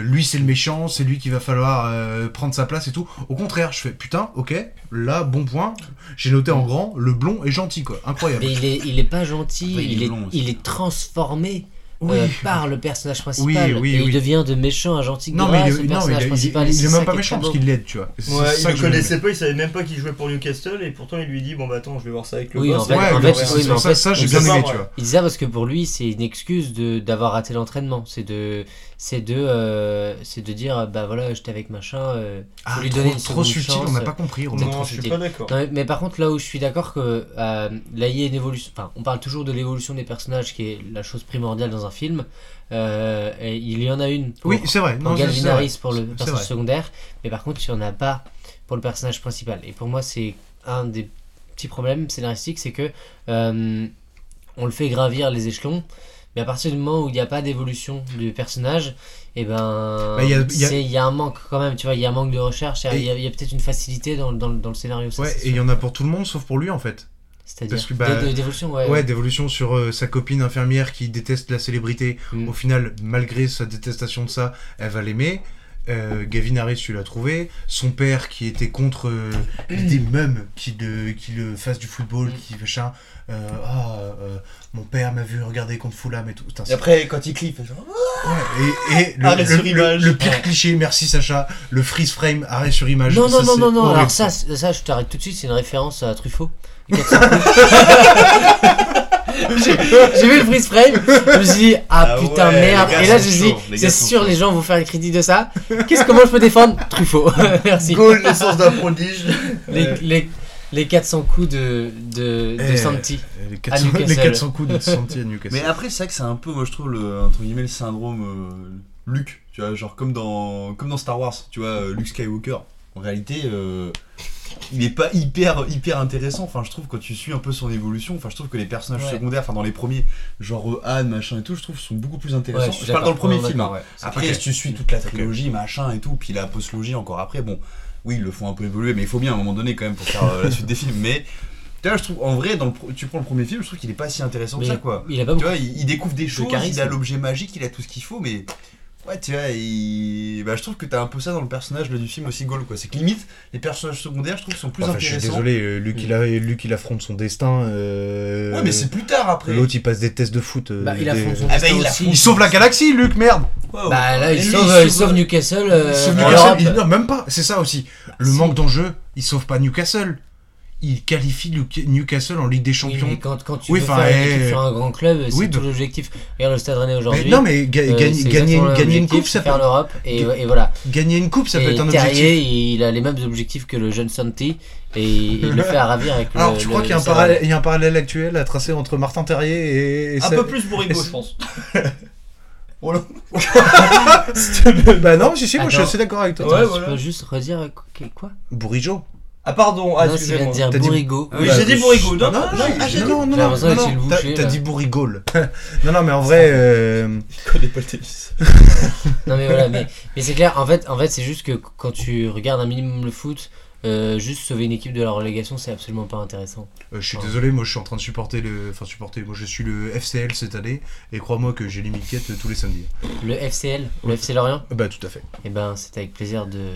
Lui, c'est le méchant, c'est lui qu'il va falloir prendre sa place et tout. Au contraire, je fais putain, ok, là, bon point. J'ai noté en grand, le blond est gentil, quoi. Incroyable. Mais il est pas gentil, après, il est transformé. Oui. Par le personnage principal, il devient de méchant à gentil. Il est même pas méchant parce qu'il l'aide, tu vois. Il le connaissait pas, il savait même pas qu'il jouait pour Newcastle et pourtant il lui dit bon bah attends je vais voir ça avec le boss. Ça j'ai bien aimé, tu vois. Il disait ça parce que pour lui c'est une excuse d'avoir raté l'entraînement, c'est de dire bah voilà j'étais avec machin. Faut lui donner une seconde chance. Trop subtil, on n'a pas compris. Non, je suis pas d'accord. Mais par contre là où je suis d'accord que là il y a une évolution. Enfin on parle toujours de l'évolution des personnages qui est la chose primordiale dans un film, et il y en a une pour, oui, c'est vrai. Pour Gavin Harris pour le personnage secondaire, mais par contre il n'y en a pas pour le personnage principal, et pour moi c'est un des petit problème scénaristique, c'est que on le fait gravir les échelons, mais à partir du moment où il n'y a pas d'évolution du personnage, et il y a un manque quand même, tu vois, il y a un manque de recherche, il y a peut-être une facilité dans le scénario. Ça, ouais, et il y en a pour tout le monde sauf pour lui en fait. C'est-à-dire parce que, d'évolution, ouais. Ouais, d'évolution sur sa copine infirmière qui déteste la célébrité. Au final, malgré sa détestation de ça, elle va l'aimer. Gavin Harris, tu l'as trouvé. Son père qui était contre l'idée même qu'il fasse du football, qui machin. Mon père m'a vu regarder contre Fulham et tout. Putain, et après, quand il clip, genre... Ouais, et le pire cliché, merci Sacha, le freeze frame, arrêt sur image. Non, alors ça, je t'arrête tout de suite, c'est une référence à Truffaut. J'ai vu le freeze frame, je me suis dit putain ouais, merde, et là je me suis dit c'est sûr les gens vont faire les critiques de ça. Comment je peux défendre Truffaut? Merci. Goal, l'essence d'un prodige. Les 400 coups de Santi. Les 400 coups de Santi à Newcastle. Mais après c'est vrai que c'est un peu, moi je trouve entre guillemets le syndrome Luke, tu vois, genre comme dans Star Wars, tu vois, Luke Skywalker. En réalité, il est pas hyper intéressant. Enfin, je trouve quand tu suis un peu son évolution. Enfin, je trouve que les personnages secondaires, enfin dans les premiers, genre Anne, machin et tout, je trouve sont beaucoup plus intéressants. Ouais, je parle dans le premier film. Hein. Ouais, après, si tu suis toute la trilogie, machin et tout, puis la postlogie encore après. Bon, oui, ils le font un peu évoluer, mais il faut bien à un moment donné quand même pour faire la suite des films. Mais tu vois, je trouve en vrai, tu prends le premier film, je trouve qu'il est pas si intéressant que ça, quoi. Il a pas beaucoup. Tu vois, il découvre des choses, il a l'objet magique, il a tout ce qu'il faut, mais. Ouais, tu vois, je trouve que t'as un peu ça dans le personnage du film aussi, Goal, quoi. C'est que limite, les personnages secondaires, je trouve, sont plus intéressants. Je suis désolé, Luke, il affronte son destin. Ouais, mais c'est plus tard après. L'autre, il passe des tests de foot. Il affronte son destin. Il sauve la galaxie, Luke, merde. Wow. Là, il sauve Newcastle. Non, même pas, c'est ça aussi. Le manque d'enjeu, il sauve pas Newcastle. Il qualifie Newcastle en Ligue des Champions. Oui, quand tu veux faire une équipe sur un grand club, c'est tout l'objectif. Regarde le Stade Rennais aujourd'hui. Mais non, mais gagner une coupe, ça peut être l'Europe et voilà. Gagner une coupe, ça peut être un objectif. Terrier, il a les mêmes objectifs que le jeune Santi et il le fait à ravir avec. Alors, tu crois qu'il y a un parallèle actuel à tracer entre Martin Terrier et un peu plus Bourigo, je pense. Oh là. Bah non, moi je suis assez d'accord avec toi. Tu peux juste redire quoi? Bourigo. Ah pardon, excusez-moi. Tu viens de dire Bourigo. Oui, j'ai dit Bourigo. Non. T'as dit Bourigol. Non, mais en vrai... Je connais pas le tennis. Non, mais voilà, mais c'est clair. En fait, c'est juste que quand tu regardes un minimum le foot, juste sauver une équipe de la relégation, c'est absolument pas intéressant. Je suis désolé, moi je suis en train de supporter. Moi je suis le FCL cette année, et crois-moi que j'ai les miquettes tous les samedis. Le FCL, le FC Lorient. Bah tout à fait. Et c'est avec plaisir de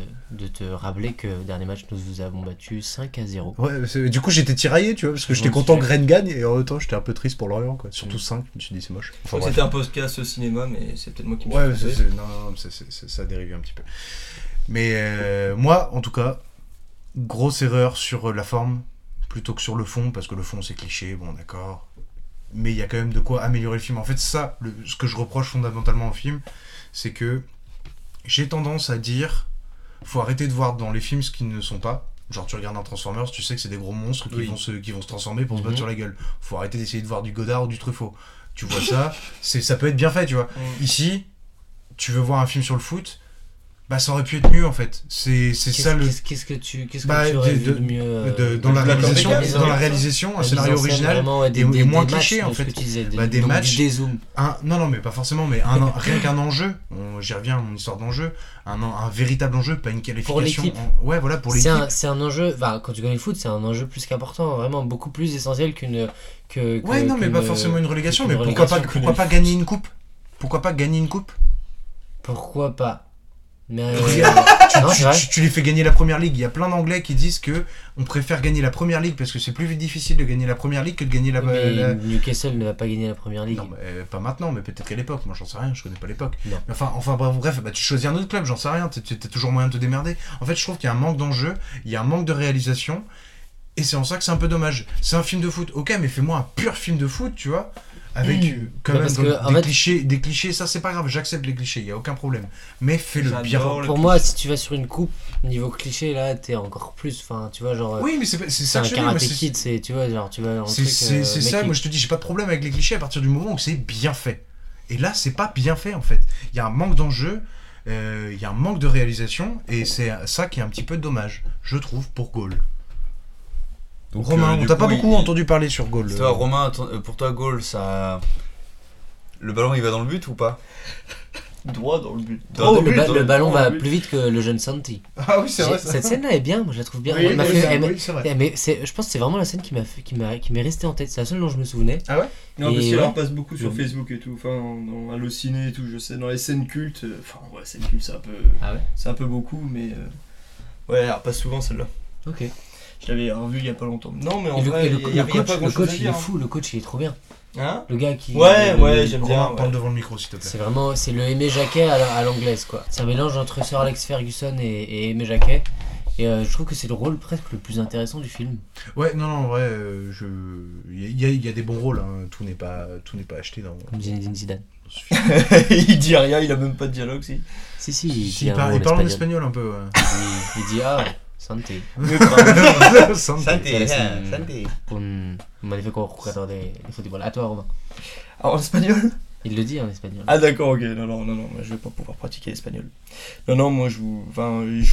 te rappeler que au dernier match nous vous avons battu 5-0. Ouais, du coup j'étais tiraillé, tu vois, parce que j'étais content que Rennes gagne et en même temps j'étais un peu triste pour Lorient, quoi. Surtout 5, je me suis dit c'est moche. Enfin, c'était un podcast au cinéma, mais c'est peut-être moi qui me suis trompé. Non, ça dérive un petit peu. Mais moi en tout cas. Grosse erreur sur la forme plutôt que sur le fond, parce que le fond c'est cliché, bon d'accord, mais il y a quand même de quoi améliorer le film. En fait, ça, ce que je reproche fondamentalement au film, c'est que j'ai tendance à dire faut arrêter de voir dans les films ce qu'ils ne sont pas. Genre, tu regardes un Transformers, tu sais que c'est des gros monstres qui vont se transformer pour se battre sur la gueule. Faut arrêter d'essayer de voir du Godard ou du Truffaut. Tu vois, ça, ça peut être bien fait, tu vois. Ici, tu veux voir un film sur le foot. Bah ça aurait pu être mieux en fait. C'est ça le. Qu'est-ce que tu aurais vu de mieux dans la réalisation, un scénario original vraiment, et moins cliché en fait. Des matchs, des zooms. Non mais pas forcément, mais rien qu'un enjeu. J'y reviens à mon histoire d'enjeu. Un véritable enjeu, pas une qualification. Pour l'équipe. Ouais voilà, pour l'équipe. C'est un enjeu. Bah quand tu connais le foot, c'est un enjeu plus qu'important, vraiment beaucoup plus essentiel qu'une. Ouais non mais pas forcément une relégation, mais pourquoi pas gagner une coupe? Pourquoi pas gagner une coupe? Pourquoi pas? Mais tu les fais gagner la première ligue. Il y a plein d'anglais qui disent que on préfère gagner la première ligue parce que c'est plus difficile de gagner la première ligue que de gagner la... Newcastle ne va pas gagner la première ligue. Non, mais, pas maintenant, mais peut-être qu'à l'époque. Moi j'en sais rien, je connais pas l'époque. Mais enfin bref, tu choisis un autre club, j'en sais rien. T'as toujours moyen de te démerder. En fait, je trouve qu'il y a un manque d'enjeu, il y a un manque de réalisation, et c'est en ça que c'est un peu dommage. C'est un film de foot, ok, mais fais-moi un pur film de foot, tu vois. Avec quand même des clichés, ça c'est pas grave, j'accepte les clichés, il n'y a aucun problème. Mais fais le bien. Pour moi, si tu vas sur une coupe, niveau cliché, là t'es encore plus. Enfin, tu vois, genre. Oui, mais c'est ça que je veux dire. Karate Kid, c'est, tu vois, genre, tu vas en truc. C'est ça, moi je te dis, j'ai pas de problème avec les clichés à partir du moment où c'est bien fait. Et là, c'est pas bien fait en fait. Il y a un manque d'enjeu, il y a un manque de réalisation, et c'est ça qui est un petit peu dommage, je trouve, pour Goal. Donc, Romain, on t'a pas beaucoup entendu parler sur Goal. Toi, Romain, pour toi, Goal, ça... Le ballon, il va dans le but ou pas? Droit dans le but. Le ballon va plus vite que le jeune Santi. Ah oui, c'est vrai. Cette scène-là est bien, moi je la trouve bien. Je pense que c'est vraiment la scène qui m'est restée en tête. C'est la seule dont je me souvenais. Ah ouais? Non, parce qu'on passe beaucoup sur Facebook et tout, enfin dans Allociné et tout, je sais, dans les scènes cultes. Enfin, ouais, scène culte, c'est un peu beaucoup, mais ouais, elle repasse souvent celle-là. Ok. Je l'avais revu il y a pas longtemps. Non, mais en vrai, le coach il est fou, le coach il est trop bien. Hein, le gars qui j'aime bien, parle devant le micro s'il te plaît. C'est vraiment c'est le Aimé Jacquet à l'anglaise quoi. C'est un mélange entre Sir Alex Ferguson et Aimé Jacquet et je trouve que c'est le rôle presque le plus intéressant du film. Ouais, non en vrai il y a des bons rôles hein. Tout n'est pas acheté dans comme Zinedine Zidane. Il dit rien, il a même pas de dialogue si il parle en espagnol un peu ouais. il dit ah Santé. Santé. Santé. Un magnifique jugador de football. À toi, Romain. En espagnol ? Il le dit en espagnol. Ah d'accord, ok. Non, je vais pas pouvoir pratiquer l'espagnol. Non, moi je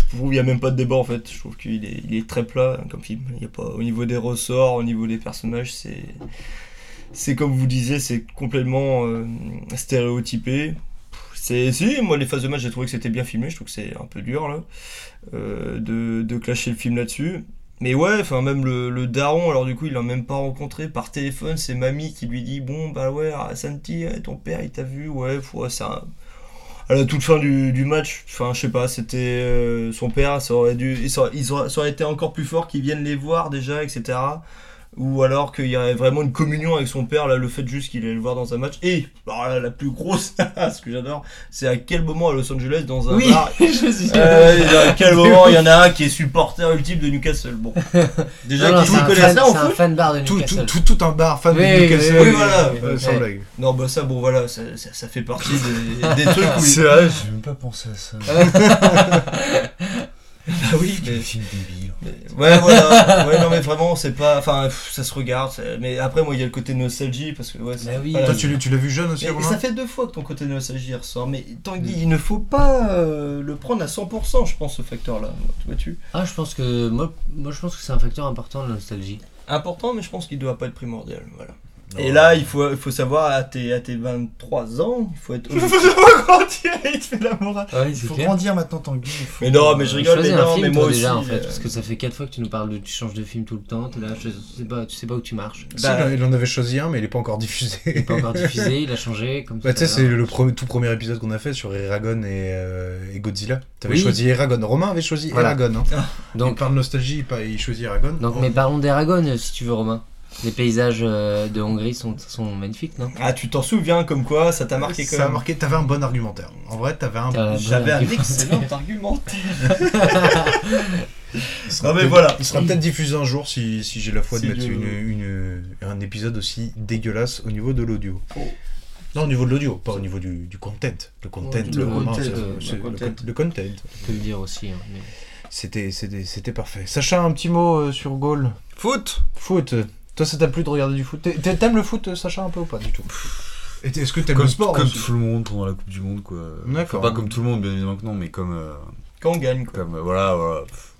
trouve il y a même pas de débat en fait. Je trouve qu'il est très plat hein, comme film. Il y a pas au niveau des ressorts, au niveau des personnages, c'est comme vous disiez, c'est complètement stéréotypé. Moi les phases de match j'ai trouvé que c'était bien filmé, je trouve que c'est un peu dur là de clasher le film là-dessus. Mais ouais, enfin même le daron, alors du coup il l'a même pas rencontré par téléphone, c'est mamie qui lui dit bon bah ouais Santi, ton père il t'a vu, ouais ça. À la toute fin du match, enfin je sais pas, c'était son père, ça aurait été encore plus fort qu'il vienne les voir déjà, etc. Ou alors qu'il y a vraiment une communion avec son père, là, le fait juste qu'il allait le voir dans un match. Et la plus grosse, ce que j'adore, c'est à quel moment à Los Angeles, dans un bar, à quel moment il y en a un qui est supporter ultime de Newcastle. Bon, déjà qui s'y connaît ça en foot, fan bar de Newcastle. Tout un bar fan de Newcastle. Oui, voilà. Sans blague. Non, bah ça, bon, voilà, ça fait partie des trucs. Où c'est vrai, j'ai même pas pensé à ça. Bah oui, mais film débile. Ouais, voilà. Ouais, non mais vraiment, c'est pas enfin ça se regarde, mais après moi il y a le côté nostalgie parce que ouais, c'est bah oui. Toi tu l'as vu jeune aussi Romain. Ça fait deux fois que ton côté nostalgie ressort mais Tanguy, il ne faut pas le prendre à 100% je pense ce facteur là. Vois-tu ? Ah, je pense que moi je pense que c'est un facteur important la nostalgie. Important mais je pense qu'il doit pas être primordial, voilà. Non. Et là, il faut savoir, à tes 23 ans, il faut être... Il faut grandir, il te fait la morale. Ouais, il faut grandir maintenant, Tanguy. Mais non, mais je rigole, mais non, film, mais moi aussi. Déjà, en fait, parce que ça fait 4 fois que tu nous parles, tu changes de film tout le temps, là, tu sais pas où tu marches. Bah, il en avait choisi un, mais il est pas encore diffusé. Il a changé. Comme bah, tu sais, c'est le tout premier épisode qu'on a fait sur Eragon et Godzilla. T'avais choisi Eragon. Romain avait choisi Eragon. Hein. Ah. Donc, par nostalgie, il choisit Eragon. Donc, mais parlons d'Eragon, si tu veux, Romain. Les paysages de Hongrie sont magnifiques, non ? Ah, tu t'en souviens comme quoi, ça t'a marqué quand même. Ça a marqué, t'avais un bon argumentaire. En vrai, j'avais un excellent argumentaire. Non mais voilà, il sera peut-être diffusé un jour si j'ai la foi de mettre un épisode aussi dégueulasse au niveau de l'audio. Oh. Non, au niveau de l'audio, pas au niveau du content. Le content, le content. On peut le dire aussi, hein, mais... C'était parfait. Sacha, un petit mot sur Goal. Foot. Toi, ça t'a plu de regarder du foot ? T'aimes le foot, Sacha, un peu ou pas du tout ? Et est-ce que t'aimes le sport ? Comme tout le monde pendant la Coupe du Monde, quoi. D'accord. Pas comme tout le monde, bien évidemment que non, mais comme... Quand on gagne, quoi. Comme, voilà.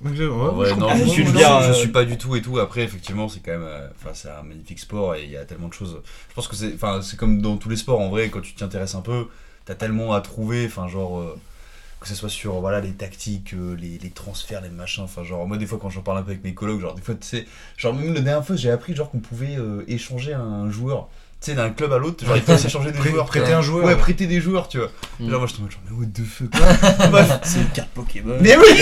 Je suis pas du tout et tout. Après, effectivement, c'est quand même... c'est un magnifique sport et il y a tellement de choses... Je pense que c'est comme dans tous les sports, en vrai, quand tu t'y intéresses un peu, t'as tellement à trouver, que ce soit sur les tactiques, les transferts, les machins, moi des fois quand j'en parle un peu avec mes collègues, des fois tu sais, même la dernière fois j'ai appris qu'on pouvait échanger un joueur, tu sais, d'un club à l'autre, il fallait s'échanger des joueurs, prêter un joueur, prêter des joueurs, tu vois. Moi je tombe mais what the fuck quoi. C'est une carte Pokémon. Mais oui.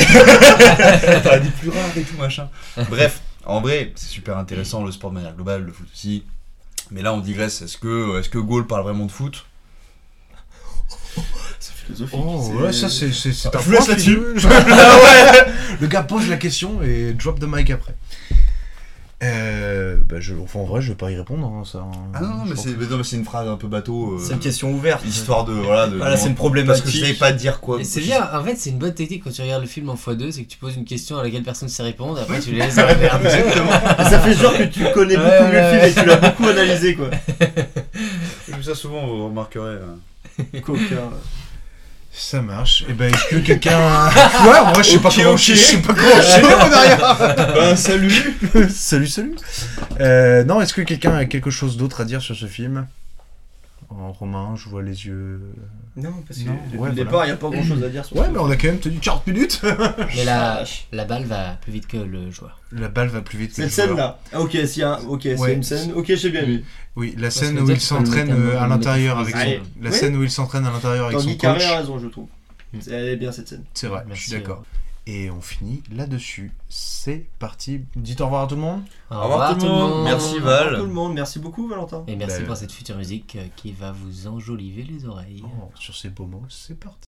T'as des plus rares et tout machin. Bref, en vrai, c'est super intéressant le sport de manière globale, le foot aussi. Mais là on digresse, est-ce que Goal parle vraiment de foot? C'est un point là-dessus. Le gars pose la question et drop the mic après. En vrai, je vais pas y répondre. Non, mais c'est une phrase un peu bateau. C'est une question ouverte. Histoire de. C'est une problématique. Parce que je savais pas dire quoi. Et c'est bien, en fait, c'est une bonne technique quand tu regardes le film en x2, c'est que tu poses une question à laquelle personne ne sait répondre, après tu les laisses répondre. Exactement. Ça fait genre que tu connais beaucoup mieux le film et tu l'as beaucoup analysé quoi. Comme ça, souvent, vous remarquerez. Coquin. Ça marche. Et ben que quelqu'un. Quoi ? Moi je sais pas comment je sais pas comment je sais pas derrière. Ben salut. Salut. Non, est-ce que quelqu'un a quelque chose d'autre à dire sur ce film ? En Romain, je vois les yeux. Non, parce que depuis le départ, il n'y a pas grand chose à dire sur ça. Ouais, mais on a quand même tenu 40 minutes. Mais la balle va plus vite que le joueur. La balle va plus vite que le joueur. Cette scène-là. Ah, ok, c'est une scène. Ok, j'ai bien vu. Oui, la scène où il s'entraîne à l'intérieur avec son. La scène où il s'entraîne à l'intérieur avec son coach. Tanguy a raison, je trouve. Elle est bien cette scène. C'est vrai, je suis d'accord. Et on finit là-dessus. C'est parti. Dites au revoir à tout le monde. Au revoir tout le monde. Merci Val. Au revoir tout le monde. Merci beaucoup Valentin. Et merci pour cette future musique qui va vous enjoliver les oreilles. Sur ces beaux mots, c'est parti.